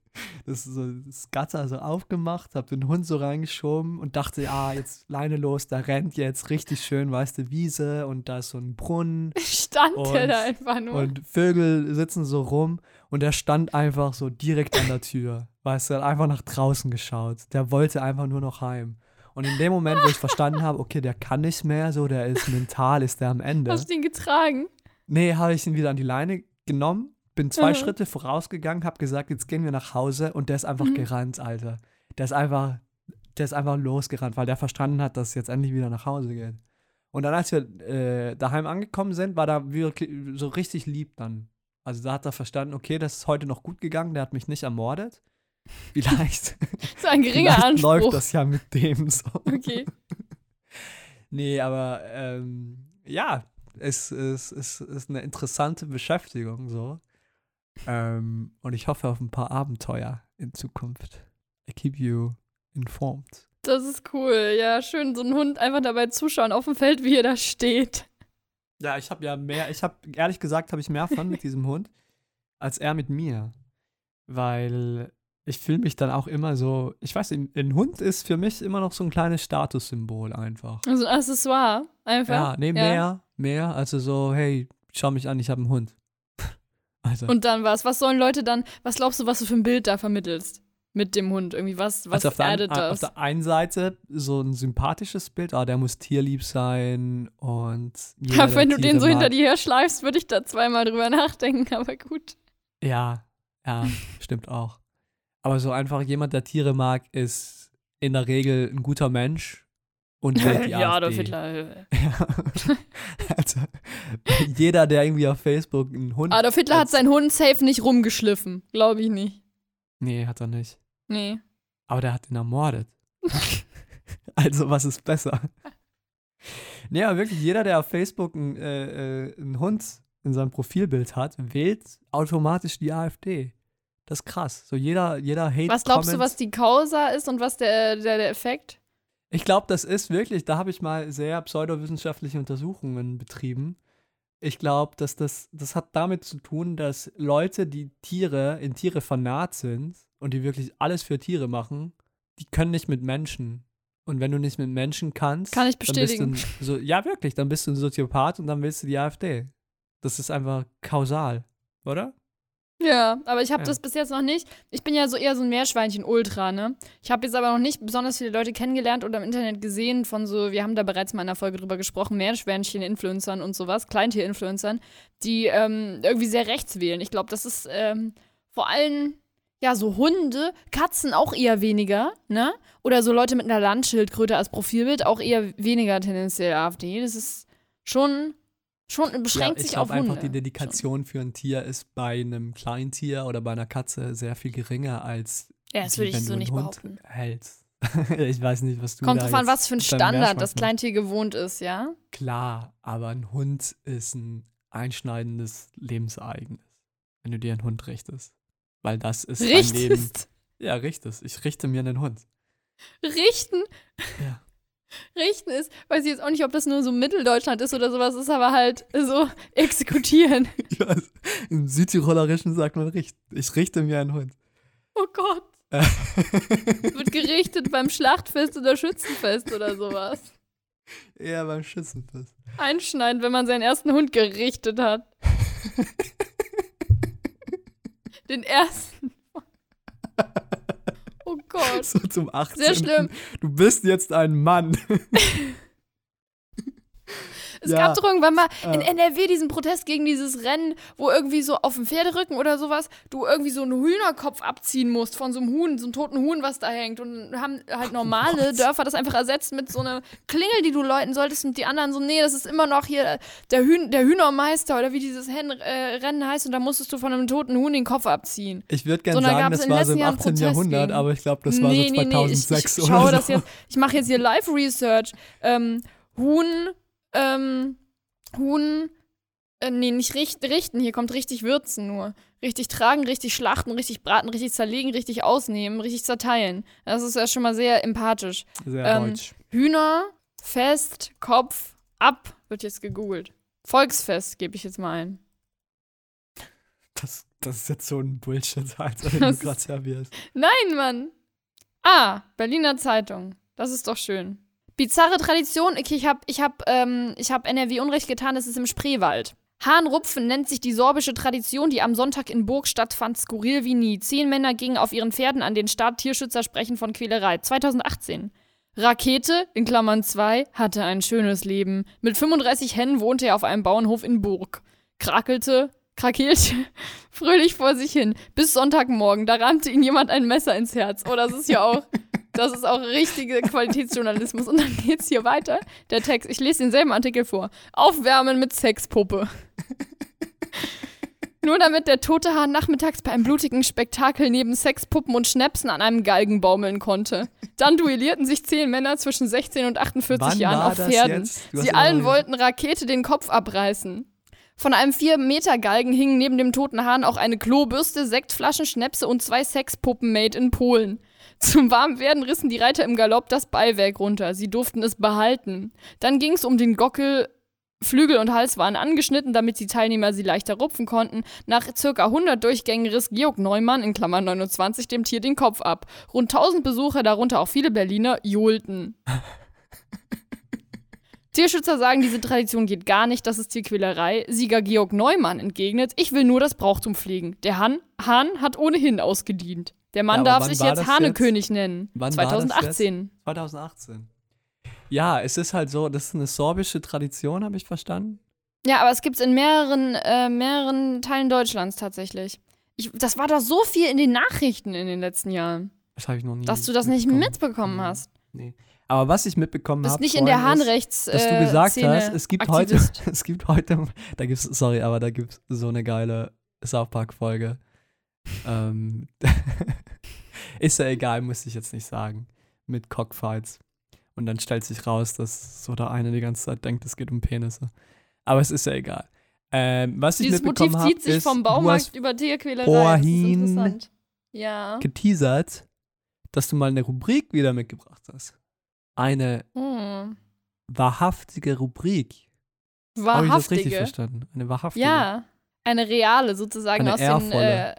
das, so, das Gatter so aufgemacht, hab den Hund so reingeschoben und dachte, ah, jetzt Leine los, da rennt jetzt richtig schön, weißt du, Wiese und da ist so ein Brunnen. Stand und, der da einfach nur. Und Vögel sitzen so rum und der stand einfach so direkt an der Tür. Weißt du, hat einfach nach draußen geschaut. Der wollte einfach nur noch heim. Und in dem Moment, wo ich verstanden habe, okay, der kann nicht mehr, so, der ist mental, ist der am Ende. Hast du ihn getragen? Nee, habe ich ihn wieder an die Leine genommen, bin zwei mhm. Schritte vorausgegangen, habe gesagt, jetzt gehen wir nach Hause und der ist einfach mhm. gerannt, Alter. Der ist einfach, der ist einfach losgerannt, weil der verstanden hat, dass es jetzt endlich wieder nach Hause geht. Und dann, als wir äh, daheim angekommen sind, war da wirklich so richtig lieb dann. Also da hat er verstanden, okay, das ist heute noch gut gegangen, der hat mich nicht ermordet. Vielleicht. So ein geringer vielleicht Anspruch. Läuft das ja mit dem so. Okay. Nee, aber ähm, ja, es ist, ist, ist eine interessante Beschäftigung so. Ähm, und ich hoffe auf ein paar Abenteuer in Zukunft. I keep you informed. Das ist cool. Ja, schön, so einen Hund einfach dabei zuschauen auf dem Feld, wie er da steht. Ja, ich habe ja mehr, ich habe, ehrlich gesagt, habe ich mehr Fun mit diesem Hund, als er mit mir. Weil ich fühle mich dann auch immer so, ich weiß nicht, ein Hund ist für mich immer noch so ein kleines Statussymbol einfach. Also ein Accessoire einfach? Ja, nee, ja. mehr, mehr, also so, hey, schau mich an, ich habe einen Hund. Also. Und dann was, was sollen Leute dann, was glaubst du, was du für ein Bild da vermittelst? Mit dem Hund, irgendwie was, was also erdet das? Auf der einen Seite so ein sympathisches Bild, ah, der muss tierlieb sein und jeder, ja, wenn du Tiere den so mag. Hinter dir her schleifst, würde ich da zweimal drüber nachdenken, aber gut. Ja, ja, stimmt auch. Aber so einfach jemand, der Tiere mag, ist in der Regel ein guter Mensch und wählt die ja, das wird klar. Ja. Also, jeder, der irgendwie auf Facebook einen Hund Adolf Hitler hat seinen Hund safe nicht rumgeschliffen, glaube ich nicht. Nee, hat er nicht. Nee. Aber der hat ihn ermordet. Also, was ist besser? Nee, aber wirklich, jeder, der auf Facebook einen, äh, einen Hund in seinem Profilbild hat, wählt automatisch die AfD. Das ist krass. So jeder, jeder Hate-Comment. Was glaubst du, was die Causa ist und was der, der, der Effekt? Ich glaube, das ist wirklich, da habe ich mal sehr pseudowissenschaftliche Untersuchungen betrieben. Ich glaube, dass das, das hat damit zu tun, dass Leute, die Tiere, in Tiere vernarrt sind und die wirklich alles für Tiere machen, die können nicht mit Menschen. Und wenn du nicht mit Menschen kannst, kann ich bestätigen. Dann bist du ein, so, ja, wirklich, dann bist du ein Soziopath und dann willst du die AfD. Das ist einfach kausal, oder? Ja, aber ich habe ja. das bis jetzt noch nicht. Ich bin ja so eher so ein Meerschweinchen-Ultra, ne? Ich habe jetzt aber noch nicht besonders viele Leute kennengelernt oder im Internet gesehen von so, wir haben da bereits mal in einer Folge drüber gesprochen, Meerschweinchen-Influencern und sowas, Kleintier-Influencern, die ähm, irgendwie sehr rechts wählen. Ich glaube, das ist ähm, vor allem, ja, so Hunde, Katzen auch eher weniger, ne? Oder so Leute mit einer Landschildkröte als Profilbild auch eher weniger tendenziell AfD. Das ist schon... Schon beschränkt ja, sich auf Hunde. Ich glaube einfach, die Dedikation schon. Für ein Tier ist bei einem Kleintier oder bei einer Katze sehr viel geringer als ja, das die, würde ich wenn so du nicht einen behaupten. Hund hältst. Ich weiß nicht, was du Kommt da drauf an, was für ein Standard das Kleintier gewohnt ist, ja? Klar, aber ein Hund ist ein einschneidendes Lebensereignis, wenn du dir einen Hund richtest. Weil das ist richtest? Ein Leben. Ja, richtest. Ich richte mir einen Hund. Richten? Ja. Richten ist, weiß ich jetzt auch nicht, ob das nur so Mitteldeutschland ist oder sowas, ist aber halt so exekutieren. Ja, im Südtirolerischen sagt man richten. Ich richte mir einen Hund. Oh Gott. Äh. Wird gerichtet beim Schlachtfest oder Schützenfest oder sowas. Ja, beim Schützenfest. Einschneiden, wenn man seinen ersten Hund gerichtet hat. Den ersten. Oh Gott. So zum achtzehnten. Sehr schlimm. Du bist jetzt ein Mann. Es ja. gab doch irgendwann mal in N R W diesen Protest gegen dieses Rennen, wo irgendwie so auf dem Pferderücken oder sowas du irgendwie so einen Hühnerkopf abziehen musst von so einem Huhn, so einem toten Huhn, was da hängt. Und haben halt normale oh Dörfer das einfach ersetzt mit so einer Klingel, die du läuten solltest. Und die anderen so, nee, das ist immer noch hier der, Hühn, der Hühnermeister oder wie dieses Hen- äh, Rennen heißt. Und da musstest du von einem toten Huhn den Kopf abziehen. Ich würde gerne so, sagen, das war so im achtzehnten. Jahrhundert, gegen. Aber ich glaube, das war nee, so zweitausendsechs nee, nee, ich, ich oder schaue so. Das jetzt, ich mache jetzt hier Live-Research. Ähm, Huhn... Ähm, Huhn, äh, nee, nicht richt, richten, hier kommt richtig würzen nur. Richtig tragen, richtig schlachten, richtig braten, richtig zerlegen, richtig ausnehmen, richtig zerteilen. Das ist ja schon mal sehr empathisch. Sehr ähm, deutsch. Hühner, Fest, Kopf, ab, wird jetzt gegoogelt. Volksfest gebe ich jetzt mal ein. Das, das ist jetzt so ein Bullshit, Alter, den das du gerade servierst. Nein, Mann. Ah, Berliner Zeitung. Das ist doch schön. Bizarre Tradition, okay, ich habe ich hab, ähm, ich hab N R W Unrecht getan, das ist im Spreewald. Hahnrupfen nennt sich die sorbische Tradition, die am Sonntag in Burg stattfand, skurril wie nie. Zehn Männer gingen auf ihren Pferden an den Staat, Tierschützer sprechen von Quälerei. zweitausendachtzehn. Rakete, in Klammern zwei, hatte ein schönes Leben. Mit fünfunddreißig Hennen wohnte er auf einem Bauernhof in Burg. Krakelte, krakeelt fröhlich vor sich hin. Bis Sonntagmorgen, da rammte ihnen jemand ein Messer ins Herz. Oh, das ist ja auch, das ist auch richtiger Qualitätsjournalismus. Und dann geht's hier weiter. Der Text, ich lese denselben Artikel vor. Aufwärmen mit Sexpuppe. Nur damit der tote Hahn nachmittags bei einem blutigen Spektakel neben Sexpuppen und Schnäpsen an einem Galgen baumeln konnte. Dann duellierten sich zehn Männer zwischen sechzehn und achtundvierzig Wann Jahren auf Pferden. Sie allen wollten Rakete den Kopf abreißen. Von einem vier Meter Galgen hingen neben dem toten Hahn auch eine Klobürste, Sektflaschen, Schnäpse und zwei Sexpuppen made in Polen. Zum Warmwerden rissen die Reiter im Galopp das Beiwerk runter. Sie durften es behalten. Dann ging es um den Gockel. Flügel und Hals waren angeschnitten, damit die Teilnehmer sie leichter rupfen konnten. Nach ca. hundert Durchgängen riss Georg Neumann, in Klammern neunundzwanzig, dem Tier den Kopf ab. Rund tausend Besucher, darunter auch viele Berliner, johlten. Tierschützer sagen, diese Tradition geht gar nicht, das ist Tierquälerei. Sieger Georg Neumann entgegnet, ich will nur das Brauchtum pflegen. Der Hahn, Hahn hat ohnehin ausgedient. Der Mann ja, darf sich jetzt Hahnekönig jetzt? nennen. Wann zweitausendachtzehn War das jetzt? zweitausendachtzehn Ja, es ist halt so, das ist eine sorbische Tradition, habe ich verstanden. Ja, aber es gibt es in mehreren, äh, mehreren Teilen Deutschlands tatsächlich. Ich, das war doch so viel in den Nachrichten in den letzten Jahren. Das habe ich noch nie Dass du das nicht mitbekommen hast. Nee. Aber was ich mitbekommen habe, ist nicht in der Hahnrechts- ist, dass du gesagt Szene hast, es gibt Aktivist. heute, es gibt heute, da gibt's, sorry, aber da gibt's so eine geile South Park-Folge. ähm, ist ja egal, muss ich jetzt nicht sagen. Mit Cockfights. Und dann stellt sich raus, dass so der eine die ganze Zeit denkt, es geht um Penisse. Aber es ist ja egal. Ähm, was Dieses ich mitbekommen habe, ist... Dieses Motiv zieht sich vom Baumarkt über Tierquälerei. Vorhin ja. geteasert, dass du mal eine Rubrik wieder mitgebracht hast. Eine hm. wahrhaftige Rubrik. Wahrhaftige? Habe ich das richtig verstanden? Eine wahrhaftige. Ja, eine reale sozusagen. Eine aus ehrvolle. Den, äh,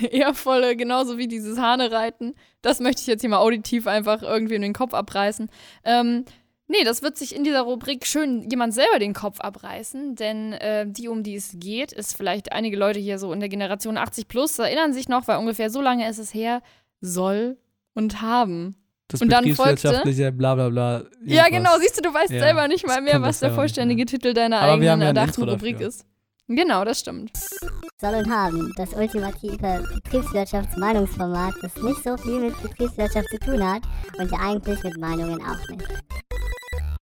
eine ehrvolle, genauso wie dieses Hahnereiten. Das möchte ich jetzt hier mal auditiv einfach irgendwie in den Kopf abreißen. Ähm, nee, das wird sich in dieser Rubrik schön jemand selber den Kopf abreißen, denn äh, die, um die es geht, ist vielleicht einige Leute hier so in der Generation achtzig plus, erinnern sich noch, weil ungefähr so lange ist es her, soll und haben. Das und dann betriebswirtschaftliche Blablabla. Bla, bla, ja, genau, siehst du, du weißt ja, selber nicht mal mehr, was der vollständige Titel deiner aber eigenen ja erdachten Rubrik dafür. Ist. Genau, das stimmt. Soll und haben, das ultimative Betriebswirtschaftsmeinungsformat, das nicht so viel mit Betriebswirtschaft zu tun hat und ja eigentlich mit Meinungen auch nicht.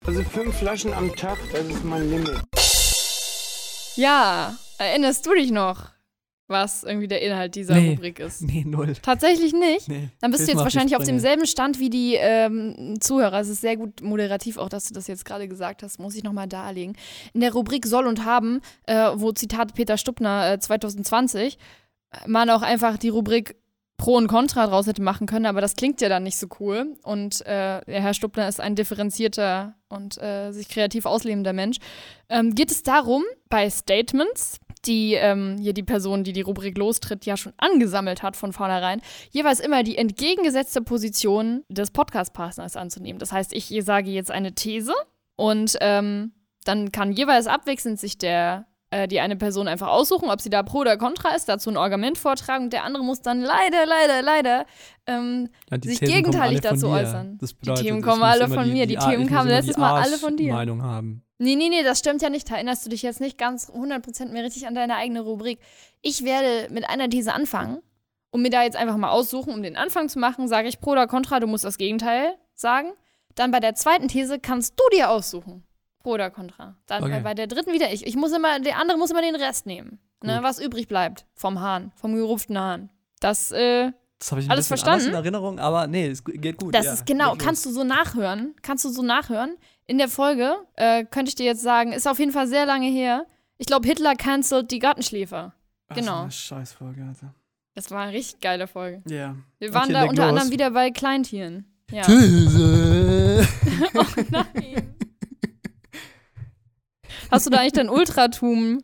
Also fünf Flaschen am Tag, das ist mein Limit. Ja, erinnerst du dich noch, was irgendwie der Inhalt dieser nee, Rubrik ist? Nee, null. Tatsächlich nicht? Nee, dann bist du jetzt wahrscheinlich auf demselben Stand wie die ähm, Zuhörer. Es ist sehr gut moderativ, auch dass du das jetzt gerade gesagt hast, muss ich nochmal darlegen. In der Rubrik Soll und Haben, äh, wo Zitat Peter Stuppner äh, zwanzig zwanzig, man auch einfach die Rubrik Pro und Contra draus hätte machen können, aber das klingt ja dann nicht so cool. Und äh, Herr Stuppner ist ein differenzierter und äh, sich kreativ auslebender Mensch. Ähm, geht es darum, bei Statements, die ähm, hier die Person, die die Rubrik lostritt, ja schon angesammelt hat von vornherein, jeweils immer die entgegengesetzte Position des Podcast-Partners anzunehmen. Das heißt, ich sage jetzt eine These und ähm, dann kann jeweils abwechselnd sich der, äh, die eine Person einfach aussuchen, ob sie da pro oder contra ist, dazu ein Argument vortragen und der andere muss dann leider, leider, leider ähm, ja, sich gegenteilig dazu äußern. Das bedeutet, die Themen kommen alle von die, mir. Die, die Themen kamen letztes Mal alle von dir. Meinung haben. Nee, nee, nee, das stimmt ja nicht. Da erinnerst du dich jetzt nicht ganz hundert Prozent mehr richtig an deine eigene Rubrik. Ich werde mit einer These anfangen und mir da jetzt einfach mal aussuchen, um den Anfang zu machen, sage ich pro oder contra, du musst das Gegenteil sagen. Dann bei der zweiten These kannst du dir aussuchen, pro oder contra. Dann okay. bei der dritten wieder ich. Ich muss immer, der andere muss immer den Rest nehmen, ne, was übrig bleibt vom Hahn, vom gerupften Hahn. Das, äh, das habe ich alles verstanden in Erinnerung, aber nee, es geht gut. Das ja, ist genau, kannst du so nachhören, kannst du so nachhören. In der Folge, äh, könnte ich dir jetzt sagen, ist auf jeden Fall sehr lange her. Ich glaube, Hitler cancelt die Gartenschläfer. Ach, genau. Das war eine Scheißfolge, Alter. Das war eine richtig geile Folge. Ja. Yeah. Wir waren okay, da unter los. anderem wieder bei Kleintieren. Ja. Oh nein. Hast du da eigentlich dein Ultratum?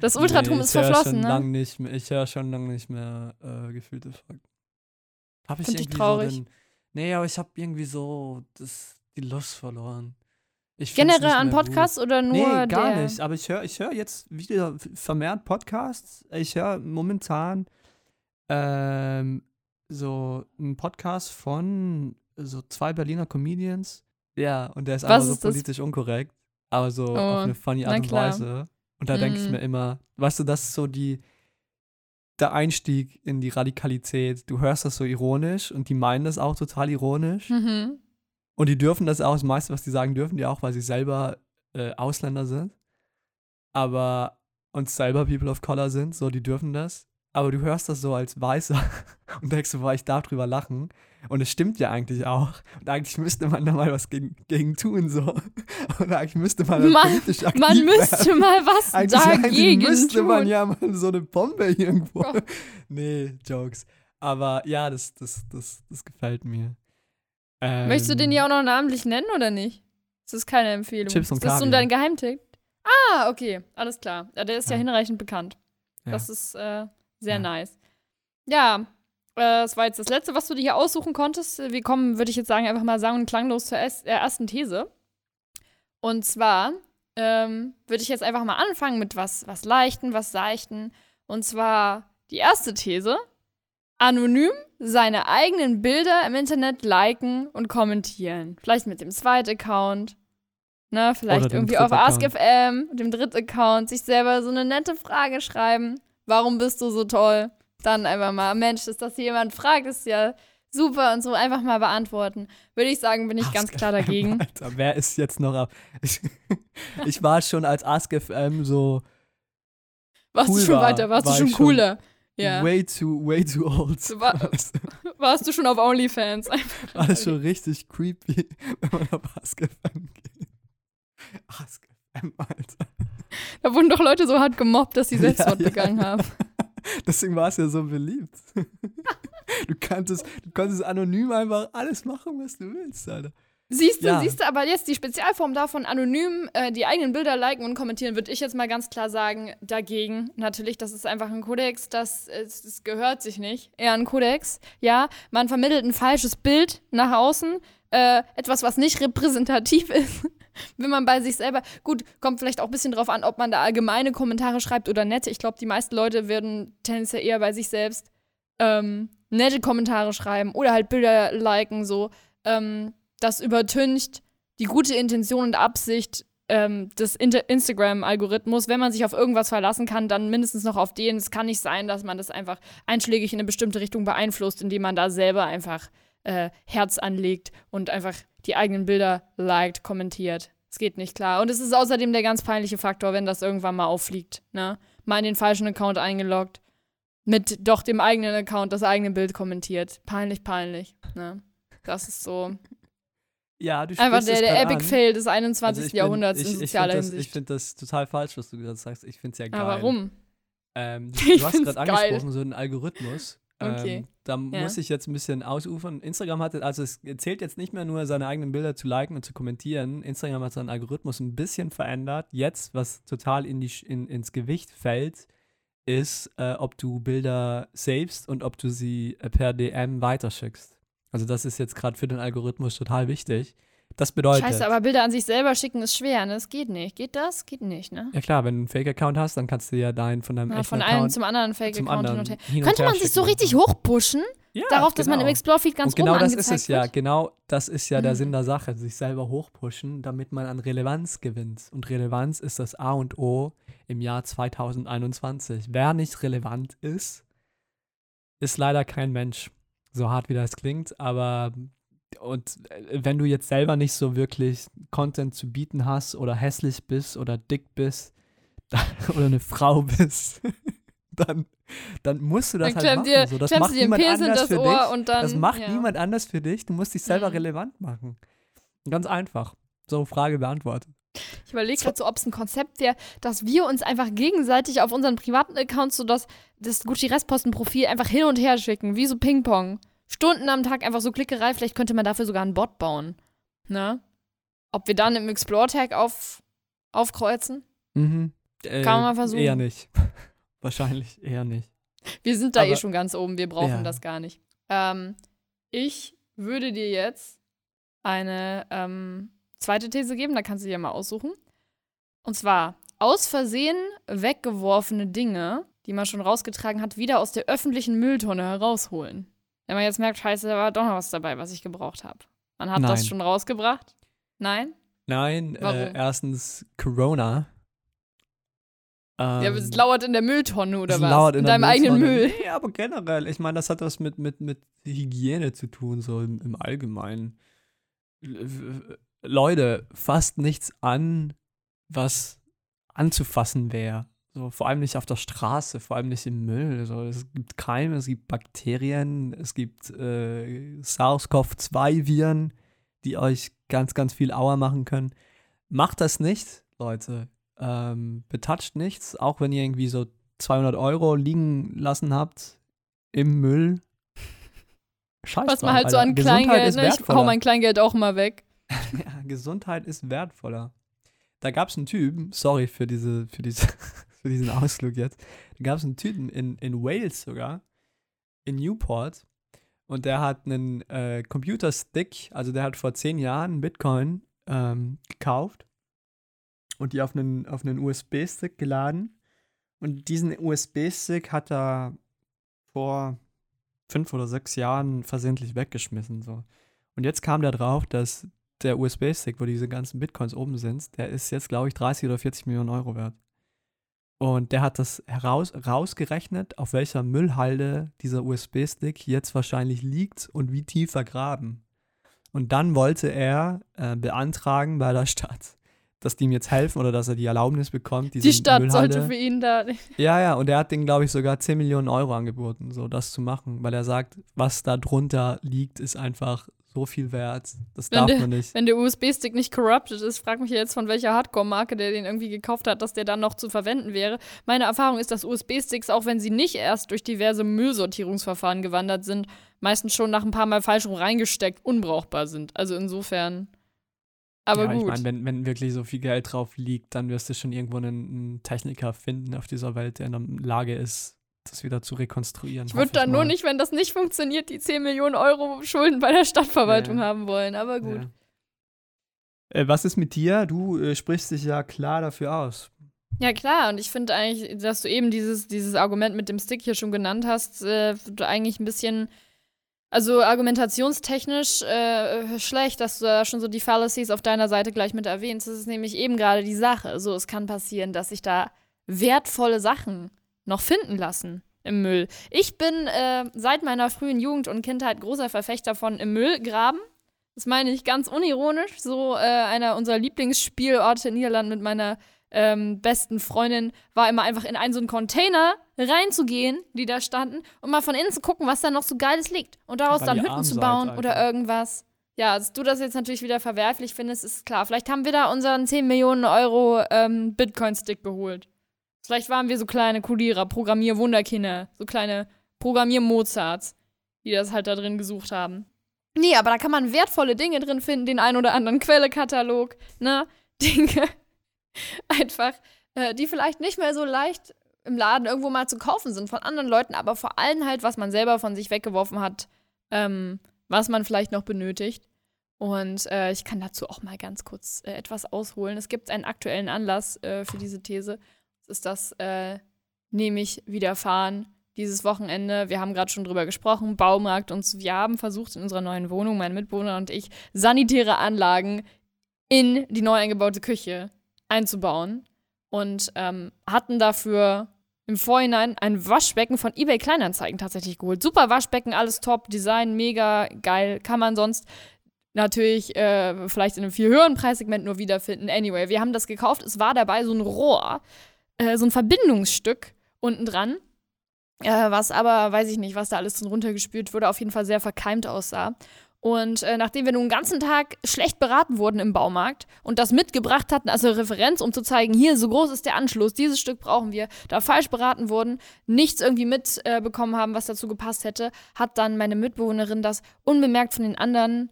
Das Ultratum nee, ist verflossen, ne? Ich höre schon lange nicht mehr äh, gefühlte Folgen. Hab ich Find irgendwie ich traurig. So den, nee, aber ich habe irgendwie so das, die Lust verloren. Generell an Podcasts gut. oder nur Nee, gar der? nicht. Aber ich höre ich hör jetzt wieder vermehrt Podcasts. Ich höre momentan ähm, so einen Podcast von so zwei Berliner Comedians. Ja, und der ist Was einfach ist so das? politisch unkorrekt. Aber so oh, auf eine funny Art und Weise. Und da mm. denke ich mir immer, weißt du, das ist so die, der Einstieg in die Radikalität. Du hörst das so ironisch und die meinen das auch total ironisch. Mhm. Und die dürfen das auch, das meiste, was die sagen, dürfen die auch, weil sie selber äh, Ausländer sind. Aber uns selber People of Color sind, so, die dürfen das. Aber du hörst das so als Weißer und denkst so, boah, ich darf drüber lachen. Und es stimmt ja eigentlich auch. Und eigentlich müsste man da mal was gegen, gegen tun, so. Und eigentlich müsste man, man politisch aktiv Man müsste werden. mal was eigentlich, dagegen eigentlich müsste tun. man ja mal so eine Bombe irgendwo. Gott. Nee, Jokes. Aber ja, das, das, das, das gefällt mir. Ähm, Möchtest du den ja auch noch namentlich nennen, oder nicht? Das ist keine Empfehlung. Chips und Kaviar. Das ist so dein Geheimtipp. Ah, okay, alles klar. Der ist ja, ja hinreichend bekannt. Ja. Das ist äh, sehr ja. nice. Ja, äh, das war jetzt das Letzte, was du dir hier aussuchen konntest. Wir kommen, würde ich jetzt sagen, einfach mal sang- und klanglos zur es- äh, ersten These. Und zwar ähm, würde ich jetzt einfach mal anfangen mit was, was Leichten, was Seichten. Und zwar die erste These. Anonym seine eigenen Bilder im Internet liken und kommentieren. Vielleicht mit dem Zweit-Account. Ne, vielleicht irgendwie auf Ask F M, dem Dritt-Account, sich selber so eine nette Frage schreiben. Warum bist du so toll? Dann einfach mal, Mensch, dass das jemand fragt, ist ja super und so, einfach mal beantworten. Würde ich sagen, bin ich Ask ganz klar F M, dagegen. Alter, wer ist jetzt noch ab? Ich, ich war schon als Ask F M so Warst cool du schon war, weiter, warst war du schon cooler. Schon ja. Way too, way too old. So war, warst du schon auf OnlyFans? Einfach war das schon richtig creepy, wenn man auf Ask F M geht. Ask F M, Alter. Da wurden doch Leute so hart gemobbt, dass sie Selbstmord ja, ja, begangen haben. Deswegen war es ja so beliebt. Du konntest, du konntest anonym einfach alles machen, was du willst, Alter. Siehst du, ja. siehst du, aber jetzt die Spezialform davon, anonym äh, die eigenen Bilder liken und kommentieren, würde ich jetzt mal ganz klar sagen, dagegen. Natürlich, das ist einfach ein Kodex, das, das, das gehört sich nicht. Eher ein Kodex, ja. Man vermittelt ein falsches Bild nach außen, äh, etwas, was nicht repräsentativ ist. Wenn man bei sich selber, gut, kommt vielleicht auch ein bisschen drauf an, ob man da allgemeine Kommentare schreibt oder nette. Ich glaube, die meisten Leute würden tendenziell eher bei sich selbst ähm, nette Kommentare schreiben oder halt Bilder liken, so. Ähm, das übertüncht die gute Intention und Absicht ähm, des Inter- Instagram-Algorithmus. Wenn man sich auf irgendwas verlassen kann, dann mindestens noch auf den. Es kann nicht sein, dass man das einfach einschlägig in eine bestimmte Richtung beeinflusst, indem man da selber einfach äh, Herz anlegt und einfach die eigenen Bilder liked, kommentiert. Es geht nicht klar. Und es ist außerdem der ganz peinliche Faktor, wenn das irgendwann mal auffliegt. Ne? Mal in den falschen Account eingeloggt, mit doch dem eigenen Account das eigene Bild kommentiert. Peinlich, peinlich. Ne? Das ist so. Ja, du einfach der, der Epic an. Fail des einundzwanzigsten Also Jahrhunderts in sozialer Hinsicht. Das, ich finde das total falsch, was du gerade sagst. Ich finde es ja geil. Aber warum? Ähm, du ich hast gerade angesprochen, so einen Algorithmus. Okay. Ähm, da ja. muss ich jetzt ein bisschen ausufern. Instagram hat, also es zählt jetzt nicht mehr nur, seine eigenen Bilder zu liken und zu kommentieren. Instagram hat seinen Algorithmus ein bisschen verändert. Jetzt, was total in die, in, ins Gewicht fällt, ist, äh, ob du Bilder savest und ob du sie äh, per D M weiterschickst. Also das ist jetzt gerade für den Algorithmus total wichtig. Das bedeutet... Scheiße, aber Bilder an sich selber schicken ist schwer, ne? Das geht nicht. Geht das? Geht nicht, ne? Ja klar, wenn du einen Fake-Account hast, dann kannst du ja deinen von deinem ja, echten von Account... Von einem zum anderen Fake-Account hin und her. Könnte man sich so richtig hochpushen? Ja, darauf, genau. Dass man im Explore-Feed ganz oben angezeigt wird? Genau das ist es ja. Genau das ist ja mhm. der Sinn der Sache. Sich selber hochpushen, damit man an Relevanz gewinnt. Und Relevanz ist das A und O im Jahr zwanzig einundzwanzig. Wer nicht relevant ist, ist leider kein Mensch. So hart, wie das klingt, aber... Und wenn du jetzt selber nicht so wirklich Content zu bieten hast oder hässlich bist oder dick bist dann, oder eine Frau bist, dann, dann musst du das dann halt machen. Dir, so, das macht niemand anders für dich. Und dann, das macht ja. niemand anders für dich. Du musst dich selber mhm. relevant machen. Ganz einfach. So, Frage beantwortet. Ich überlege gerade so, ob es ein Konzept wäre, dass wir uns einfach gegenseitig auf unseren privaten Accounts so das, das Gucci Restposten-Profil einfach hin und her schicken, wie so Ping-Pong. Stunden am Tag einfach so Klickerei, vielleicht könnte man dafür sogar einen Bot bauen. Ne? Ob wir dann im Explore-Tag auf, aufkreuzen? Mhm. Äh, Kann man mal versuchen. Eher nicht. Wahrscheinlich eher nicht. Wir sind da Aber, eh schon ganz oben, wir brauchen ja. das gar nicht. Ähm, ich würde dir jetzt eine ähm, zweite These geben, da kannst du dir mal aussuchen. Und zwar, aus Versehen weggeworfene Dinge, die man schon rausgetragen hat, wieder aus der öffentlichen Mülltonne herausholen. Wenn man jetzt merkt, scheiße, da war doch noch was dabei, was ich gebraucht habe. Man hat Nein. das schon rausgebracht? Nein? Nein, äh, erstens Corona. Ähm, ja, aber es lauert in der Mülltonne oder es was? Lauert in, in deinem Mülltonne. eigenen Müll. Nee, aber generell. Ich meine, das hat was mit, mit, mit Hygiene zu tun, so im, im Allgemeinen. Leute, fasst nichts an, was anzufassen wäre. So, vor allem nicht auf der Straße, vor allem nicht im Müll. So, es gibt Keime, es gibt Bakterien, es gibt äh, SARS-C o V zwei Viren, die euch ganz, ganz viel Aua machen können. Macht das nicht, Leute. Ähm, betatscht nichts, auch wenn ihr irgendwie so zweihundert Euro liegen lassen habt im Müll. Scheiß drauf. Was man halt Alter. so an Kleingeld, ne? Ich hau mein Kleingeld auch mal weg. Ja, Gesundheit ist wertvoller. Da gab es einen Typen, sorry für, diese, für, diese, für diesen Ausflug jetzt, da gab es einen Typen in, in Wales sogar, in Newport, und der hat einen äh, Computerstick, also der hat vor zehn Jahren Bitcoin ähm, gekauft und die auf einen, auf einen U S B-Stick geladen, und diesen U S B-Stick hat er vor fünf oder sechs Jahren versehentlich weggeschmissen. So. Und jetzt kam der drauf, dass der U S B-Stick, wo diese ganzen Bitcoins oben sind, der ist jetzt, glaube ich, dreißig oder vierzig Millionen Euro wert. Und der hat das heraus, rausgerechnet, auf welcher Müllhalde dieser U S B-Stick jetzt wahrscheinlich liegt und wie tief vergraben. Und dann wollte er äh, beantragen bei der Stadt, dass die ihm jetzt helfen oder dass er die Erlaubnis bekommt. Die Stadt Müllhalde. sollte für ihn da... Ja, ja, und er hat denen, glaube ich, sogar zehn Millionen Euro angeboten, so das zu machen, weil er sagt, was da drunter liegt, ist einfach... so viel wert, das darf man nicht. Wenn der U S B-Stick nicht corrupted ist, frag mich jetzt, von welcher Hardcore-Marke der den irgendwie gekauft hat, dass der dann noch zu verwenden wäre. Meine Erfahrung ist, dass U S B-Sticks, auch wenn sie nicht erst durch diverse Müllsortierungsverfahren gewandert sind, meistens schon nach ein paar Mal falsch rum reingesteckt unbrauchbar sind. Also insofern, aber ja, gut. Ich meine, wenn, wenn wirklich so viel Geld drauf liegt, dann wirst du schon irgendwo einen, einen Techniker finden auf dieser Welt, der in der Lage ist, das wieder zu rekonstruieren. Ich würde dann nur nicht, wenn das nicht funktioniert, die zehn Millionen Euro Schulden bei der Stadtverwaltung ja. haben wollen, aber gut. Ja. Äh, was ist mit dir? Du äh, sprichst dich ja klar dafür aus. Ja, klar, und ich finde eigentlich, dass du eben dieses, dieses Argument mit dem Stick hier schon genannt hast, äh, eigentlich ein bisschen, also argumentationstechnisch äh, schlecht, dass du da schon so die Fallacies auf deiner Seite gleich mit erwähnst. Das ist nämlich eben gerade die Sache. So, es kann passieren, dass sich da wertvolle Sachen noch finden lassen im Müll. Ich bin äh, seit meiner frühen Jugend und Kindheit großer Verfechter von im Müll graben. Das meine ich ganz unironisch. So äh, einer unserer Lieblingsspielorte in Niederland mit meiner ähm, besten Freundin war immer einfach in einen so einen Container reinzugehen, die da standen, und mal von innen zu gucken, was da noch so Geiles liegt. Und daraus dann Hütten zu bauen Alter. oder irgendwas. Ja, dass du das jetzt natürlich wieder verwerflich findest, ist klar. Vielleicht haben wir da unseren zehn Millionen Euro ähm, Bitcoin-Stick geholt. Vielleicht waren wir so kleine Kodierer, Programmier-Wunderkinder, so kleine Programmier-Mozarts, die das halt da drin gesucht haben. Nee, aber da kann man wertvolle Dinge drin finden, den einen oder anderen Quelle-Katalog, ne? Dinge, einfach, äh, die vielleicht nicht mehr so leicht im Laden irgendwo mal zu kaufen sind von anderen Leuten, aber vor allem halt, was man selber von sich weggeworfen hat, ähm, was man vielleicht noch benötigt. Und äh, ich kann dazu auch mal ganz kurz äh, etwas ausholen. Es gibt einen aktuellen Anlass äh, für diese These. Ist das äh, nämlich widerfahren dieses Wochenende. Wir haben gerade schon drüber gesprochen, Baumarkt, und wir haben versucht, in unserer neuen Wohnung, mein Mitbewohner und ich, sanitäre Anlagen in die neu eingebaute Küche einzubauen und ähm, hatten dafür im Vorhinein ein Waschbecken von eBay Kleinanzeigen tatsächlich geholt. Super Waschbecken, alles top, Design mega geil, kann man sonst natürlich äh, vielleicht in einem viel höheren Preissegment nur wiederfinden. Anyway, wir haben das gekauft, es war dabei so ein Rohr, so ein Verbindungsstück unten dran, äh, was aber, weiß ich nicht, was da alles drin runtergespült wurde, auf jeden Fall sehr verkeimt aussah. Und äh, nachdem wir nun den ganzen Tag schlecht beraten wurden im Baumarkt und das mitgebracht hatten als Referenz, um zu zeigen, hier, so groß ist der Anschluss, dieses Stück brauchen wir, da falsch beraten wurden, nichts irgendwie mitbekommen äh, haben, was dazu gepasst hätte, hat dann meine Mitbewohnerin das unbemerkt von den anderen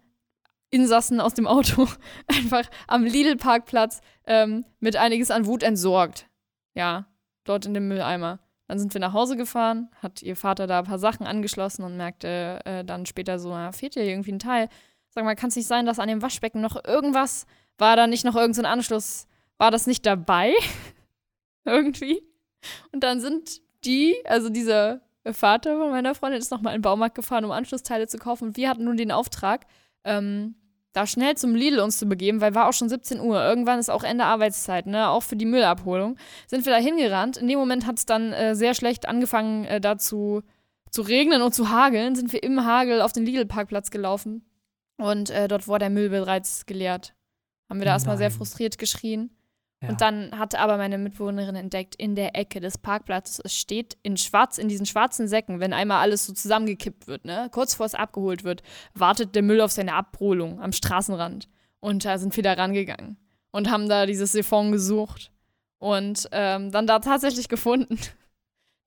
Insassen aus dem Auto einfach am Lidl-Parkplatz ähm, mit einiges an Wut entsorgt. Ja, dort in dem Mülleimer. Dann sind wir nach Hause gefahren, hat ihr Vater da ein paar Sachen angeschlossen und merkte äh, dann später so, ja, fehlt hier irgendwie ein Teil. Sag mal, kann es nicht sein, dass an dem Waschbecken noch irgendwas, war da nicht noch irgend so ein Anschluss, war das nicht dabei? Irgendwie. Und dann sind die, also dieser Vater von meiner Freundin, ist nochmal in den Baumarkt gefahren, um Anschlussteile zu kaufen. Und wir hatten nun den Auftrag, ähm, da schnell zum Lidl uns zu begeben, weil war auch schon siebzehn Uhr. Irgendwann ist auch Ende Arbeitszeit, ne? Auch für die Müllabholung. Sind wir da hingerannt. In dem Moment hat es dann äh, sehr schlecht angefangen, äh, da zu, zu regnen und zu hageln. Sind wir im Hagel auf den Lidl-Parkplatz gelaufen. Und äh, dort war der Müll bereits geleert. Haben wir da erstmal sehr frustriert geschrien. Ja. Und dann hat aber meine Mitbewohnerin entdeckt, in der Ecke des Parkplatzes, es steht in schwarz, in diesen schwarzen Säcken, wenn einmal alles so zusammengekippt wird, ne, kurz vor es abgeholt wird, wartet der Müll auf seine Abholung am Straßenrand. Und da sind wir da rangegangen und haben da dieses Siphon gesucht und ähm, dann da tatsächlich gefunden.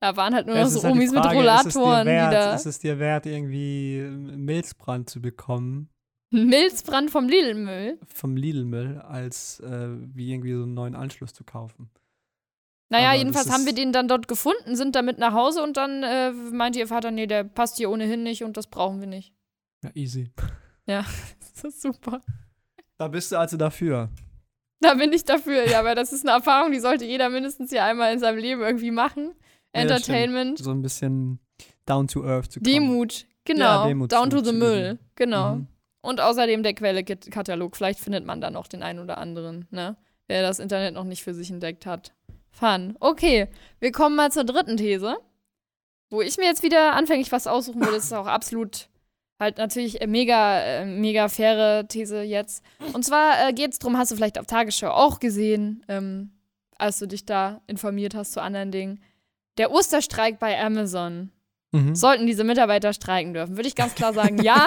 Da waren halt nur noch so halt Omis Frage, mit Rollatoren. Ist es, wert, die da ist es dir wert, irgendwie Milzbrand zu bekommen? Milzbrand vom Lidl-Müll? Vom Lidl-Müll, als äh, wie irgendwie so einen neuen Anschluss zu kaufen. Naja, aber jedenfalls haben wir den dann dort gefunden, sind damit nach Hause und dann äh, meinte ihr Vater, nee, der passt hier ohnehin nicht und das brauchen wir nicht. Ja, easy. Ja, das ist super. Da bist du also dafür. Da bin ich dafür, ja, weil das ist eine Erfahrung, die sollte jeder mindestens hier einmal in seinem Leben irgendwie machen. Entertainment. Ja, so ein bisschen down to earth zu kommen. Demut, genau. Ja, Demut down to the Müll, genau. Mhm. Und außerdem der Quelle-Katalog. Vielleicht findet man da noch den einen oder anderen, ne? Wer das Internet noch nicht für sich entdeckt hat. Fun. Okay, wir kommen mal zur dritten These. Wo ich mir jetzt wieder anfänglich was aussuchen würde, ist auch absolut halt natürlich mega, äh, mega faire These jetzt. Und zwar äh, geht's drum, hast du vielleicht auf Tagesschau auch gesehen, ähm, als du dich da informiert hast zu anderen Dingen. Der Osterstreik bei Amazon. Mhm. Sollten diese Mitarbeiter streiken dürfen? Würde ich ganz klar sagen, ja.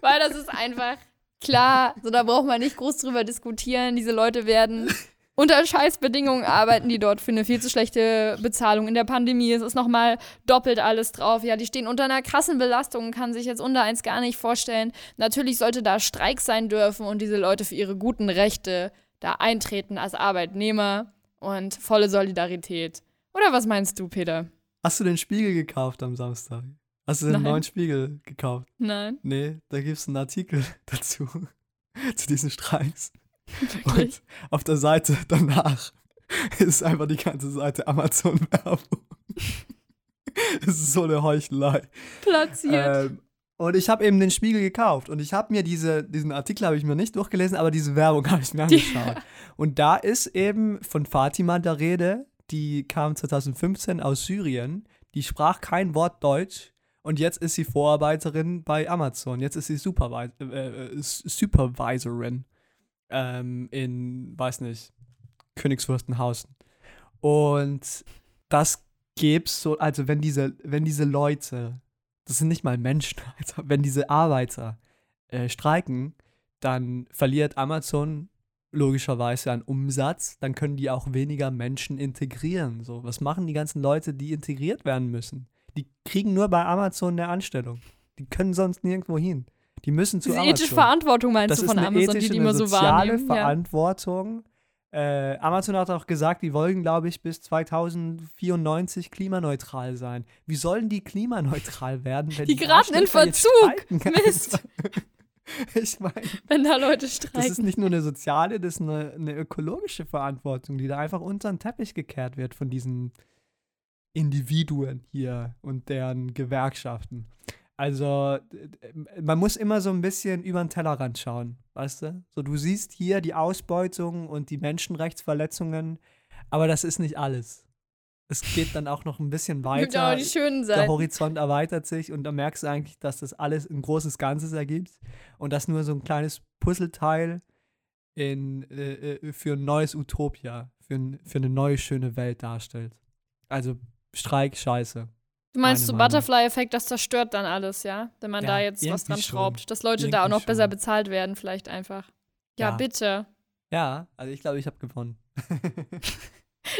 Weil das ist einfach klar, so da braucht man nicht groß drüber diskutieren. Diese Leute werden unter Scheißbedingungen arbeiten, die dort für eine viel zu schlechte Bezahlung in der Pandemie. Es ist nochmal doppelt alles drauf. Ja, die stehen unter einer krassen Belastung und kann sich jetzt unter eins gar nicht vorstellen. Natürlich sollte da Streik sein dürfen und diese Leute für ihre guten Rechte da eintreten als Arbeitnehmer. Und volle Solidarität. Oder was meinst du, Peter? Hast du den Spiegel gekauft am Samstag? Hast du den Nein. neuen Spiegel gekauft? Nein. Nee, da gibt es einen Artikel dazu, zu diesen Streiks. Und auf der Seite danach ist einfach die ganze Seite Amazon-Werbung. Es ist so eine Heuchelei. Platziert. Ähm, Und ich habe eben den Spiegel gekauft und ich habe mir diese, diesen Artikel habe ich mir nicht durchgelesen, aber diese Werbung habe ich mir angeschaut. Ja. Und da ist eben von Fatima der Rede, die kam zwanzig fünfzehn aus Syrien, die sprach kein Wort Deutsch und jetzt ist sie Vorarbeiterin bei Amazon, jetzt ist sie Supervi- äh, Supervisorin ähm, in, weiß nicht, Königswürstenhausen. Und das gäb's so, also wenn diese, wenn diese Leute... Das sind nicht mal Menschen, Alter. Wenn diese Arbeiter äh, streiken, dann verliert Amazon logischerweise an Umsatz. Dann können die auch weniger Menschen integrieren. So, was machen die ganzen Leute, die integriert werden müssen? Die kriegen nur bei Amazon eine Anstellung. Die können sonst nirgendwo hin. Die müssen zu diese Amazon. Ethische Verantwortung meinst das du von Amazon, ethische, die die immer so wahrnehmen? Das ist eine soziale Verantwortung. Äh, Amazon hat auch gesagt, die wollen, glaube ich, bis zweitausendvierundneunzig klimaneutral sein. Wie sollen die klimaneutral werden, wenn die, die geraten in Verzug? Mist. Ich meine, wenn da Leute streiken. Das ist nicht nur eine soziale, das ist eine, eine ökologische Verantwortung, die da einfach unter den Teppich gekehrt wird von diesen Individuen hier und deren Gewerkschaften. Also, man muss immer so ein bisschen über den Tellerrand schauen, weißt du? So, du siehst hier die Ausbeutung und die Menschenrechtsverletzungen, aber das ist nicht alles. Es geht dann auch noch ein bisschen weiter. Die schönen Seiten. Der Horizont erweitert sich und da merkst du eigentlich, dass das alles ein großes Ganzes ergibt und das nur so ein kleines Puzzleteil in, äh, für ein neues Utopia, für, ein, für eine neue, schöne Welt darstellt. Also, Streik, Scheiße. Du meinst so Butterfly-Effekt, das zerstört dann alles, ja? Wenn man ja, da jetzt was dran schraubt. Schon. Dass Leute irgendwie da auch noch schon besser bezahlt werden vielleicht einfach. Ja, ja. Bitte. Ja, also ich glaube, ich habe gewonnen.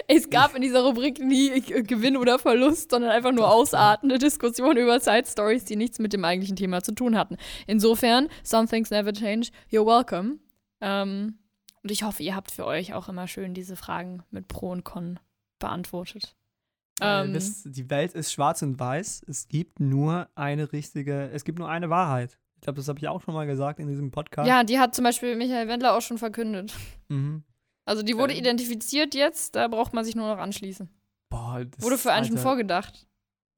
Es gab in dieser Rubrik nie Gewinn oder Verlust, sondern einfach nur ausartende Diskussionen über Side-Stories, die nichts mit dem eigentlichen Thema zu tun hatten. Insofern, some things never change, you're welcome. Ähm, und ich hoffe, ihr habt für euch auch immer schön diese Fragen mit Pro und Con beantwortet. Ähm, die Welt ist schwarz und weiß. Es gibt nur eine richtige, es gibt nur eine Wahrheit. Ich glaube, das habe ich auch schon mal gesagt in diesem Podcast. Ja, die hat zum Beispiel Michael Wendler auch schon verkündet. Mhm. Also die wurde ähm. identifiziert jetzt, da braucht man sich nur noch anschließen. Boah, das wurde für einen schon vorgedacht.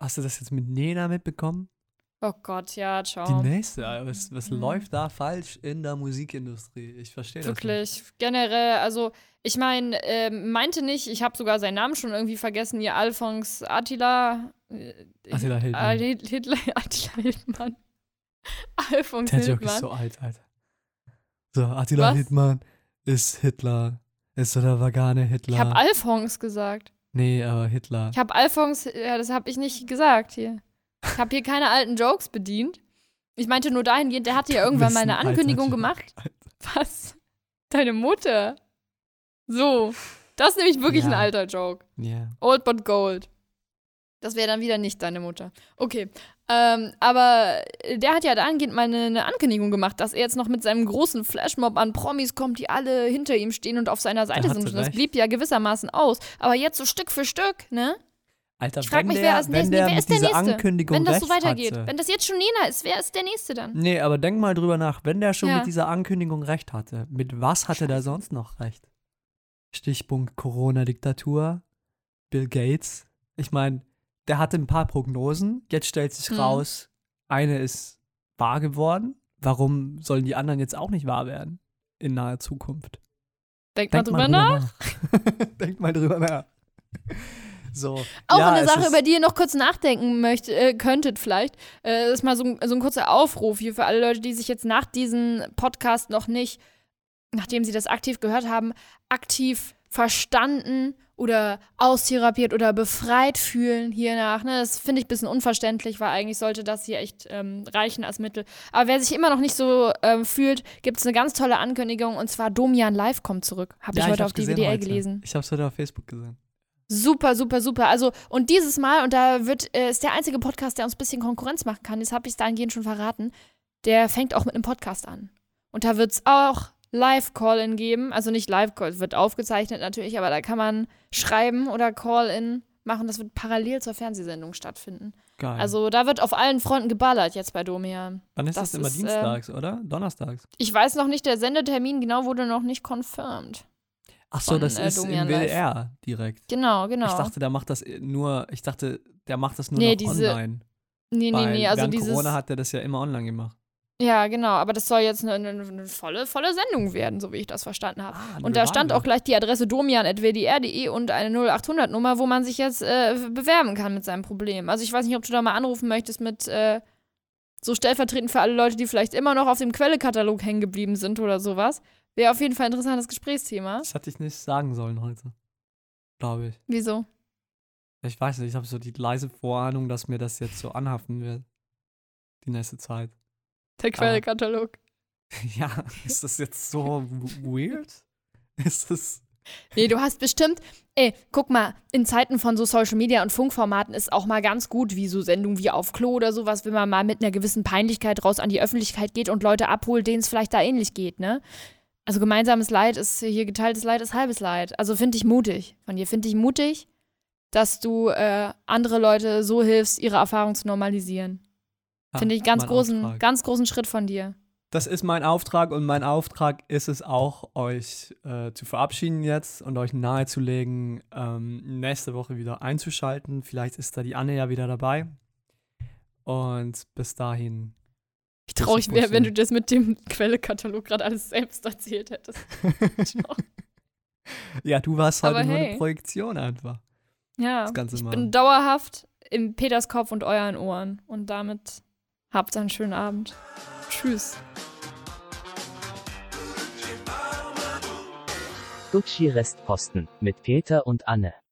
Hast du das jetzt mit Nena mitbekommen? Oh Gott, ja, ciao. Die nächste, was, was mhm. läuft da falsch in der Musikindustrie? Ich verstehe das nicht. Wirklich, generell, also ich meine, äh, meinte nicht, ich habe sogar seinen Namen schon irgendwie vergessen, hier Alfons Attila. Äh, Attila Hildmann. Adel, Hitler, Attila Hildmann. Alfons der Hildmann. Der Joke ist so alt, Alter. So, Attila was? Hildmann ist Hitler. Ist oder vegane Hitler. Ich habe Alfons gesagt. Nee, aber Hitler. Ich habe Alfons, ja, das habe ich nicht gesagt hier. Ich habe hier keine alten Jokes bedient. Ich meinte nur dahingehend, der hatte ja irgendwann mal eine Ankündigung gemacht. Was? Deine Mutter? So, das ist nämlich wirklich ja. ein alter Joke. Yeah. Old but gold. Das wäre dann wieder nicht deine Mutter. Okay, ähm, aber der hat ja dahingehend mal eine, eine Ankündigung gemacht, dass er jetzt noch mit seinem großen Flashmob an Promis kommt, die alle hinter ihm stehen und auf seiner Seite sind. Und das blieb ja gewissermaßen aus. Aber jetzt so Stück für Stück, ne? Alter, ich frag mich, wer ist der Nächste? Wer ist der Nächste? Wenn das so weitergeht, wenn das jetzt schon jener ist, wer ist der Nächste dann? Nee, aber denk mal drüber nach, wenn der schon ja. mit dieser Ankündigung recht hatte, mit was hatte der sonst noch recht? Stichpunkt Corona-Diktatur, Bill Gates. Ich meine, der hatte ein paar Prognosen, jetzt stellt sich hm. raus, eine ist wahr geworden. Warum sollen die anderen jetzt auch nicht wahr werden in naher Zukunft? Denk, denk mal drüber nach. nach. Denk mal drüber nach. So. Auch ja, eine Sache, über die ihr noch kurz nachdenken möcht, äh, könntet vielleicht, äh, ist mal so, so ein kurzer Aufruf hier für alle Leute, die sich jetzt nach diesem Podcast noch nicht, nachdem sie das aktiv gehört haben, aktiv verstanden oder austherapiert oder befreit fühlen hiernach. Ne? Das finde ich ein bisschen unverständlich, weil eigentlich sollte das hier echt ähm, reichen als Mittel. Aber wer sich immer noch nicht so ähm, fühlt, gibt es eine ganz tolle Ankündigung, und zwar Domian Live kommt zurück. Habe ja, ich heute ich auf W D R gelesen. Ich habe es heute auf Facebook gesehen. Super, super, super. Also, und dieses Mal, und da wird, äh, ist der einzige Podcast, der uns ein bisschen Konkurrenz machen kann, das habe ich dahingehend schon verraten, der fängt auch mit einem Podcast an. Und da wird es auch Live-Call-In geben, also nicht Live-Call, wird aufgezeichnet natürlich, aber da kann man schreiben oder Call-In machen, das wird parallel zur Fernsehsendung stattfinden. Geil. Also da wird auf allen Fronten geballert jetzt bei Domian. Wann ist das, das immer ist, dienstags, äh, oder? Donnerstags? Ich weiß noch nicht, der Sendetermin genau wurde noch nicht confirmed. Ach so, von, das ist äh, im W D R Live. Direkt. Genau, genau. Ich dachte, der macht das nur, ich dachte, der macht das nur nee, noch diese, online. Nee, nee, nee, also dieses Corona hat der das ja immer online gemacht. Ja, genau, aber das soll jetzt eine, eine, eine volle, volle Sendung werden, so wie ich das verstanden habe. Ah, und da stand auch gleich die Adresse domian at w d r punkt d e und eine null acht hundert Nummer, wo man sich jetzt äh, bewerben kann mit seinem Problem. Also ich weiß nicht, ob du da mal anrufen möchtest mit äh, so stellvertretend für alle Leute, die vielleicht immer noch auf dem Quelle-Katalog hängen geblieben sind oder sowas. Wäre auf jeden Fall ein interessantes Gesprächsthema. Das hatte ich nicht sagen sollen heute, glaube ich. Wieso? Ich weiß nicht, ich habe so die leise Vorahnung, dass mir das jetzt so anhaften wird. Die nächste Zeit. Der Quellekatalog. Ja, ist das jetzt so weird? Ist das... Nee, du hast bestimmt... Ey, guck mal, in Zeiten von so Social Media und Funkformaten ist auch mal ganz gut, wie so Sendungen wie Auf Klo oder sowas, wenn man mal mit einer gewissen Peinlichkeit raus an die Öffentlichkeit geht und Leute abholt, denen es vielleicht da ähnlich geht, ne? Also gemeinsames Leid ist hier, geteiltes Leid ist halbes Leid. Also finde ich mutig. Von dir finde ich mutig, dass du äh, andere Leute so hilfst, ihre Erfahrung zu normalisieren. Ja, finde ich ganz großen, ganz großen Schritt von dir. Das ist mein Auftrag, und mein Auftrag ist es auch, euch äh, zu verabschieden jetzt und euch nahezulegen, ähm, nächste Woche wieder einzuschalten. Vielleicht ist da die Anne ja wieder dabei. Und bis dahin... Ich traurig wäre, wenn du das mit dem Quelle-Katalog gerade alles selbst erzählt hättest. Ja, du warst halt hey. nur eine Projektion einfach. Ja, das ganze Mal. Ich bin dauerhaft im Peters Kopf und euren Ohren. Und damit habt einen schönen Abend. Tschüss. Gucci Restposten mit Peter und Anne.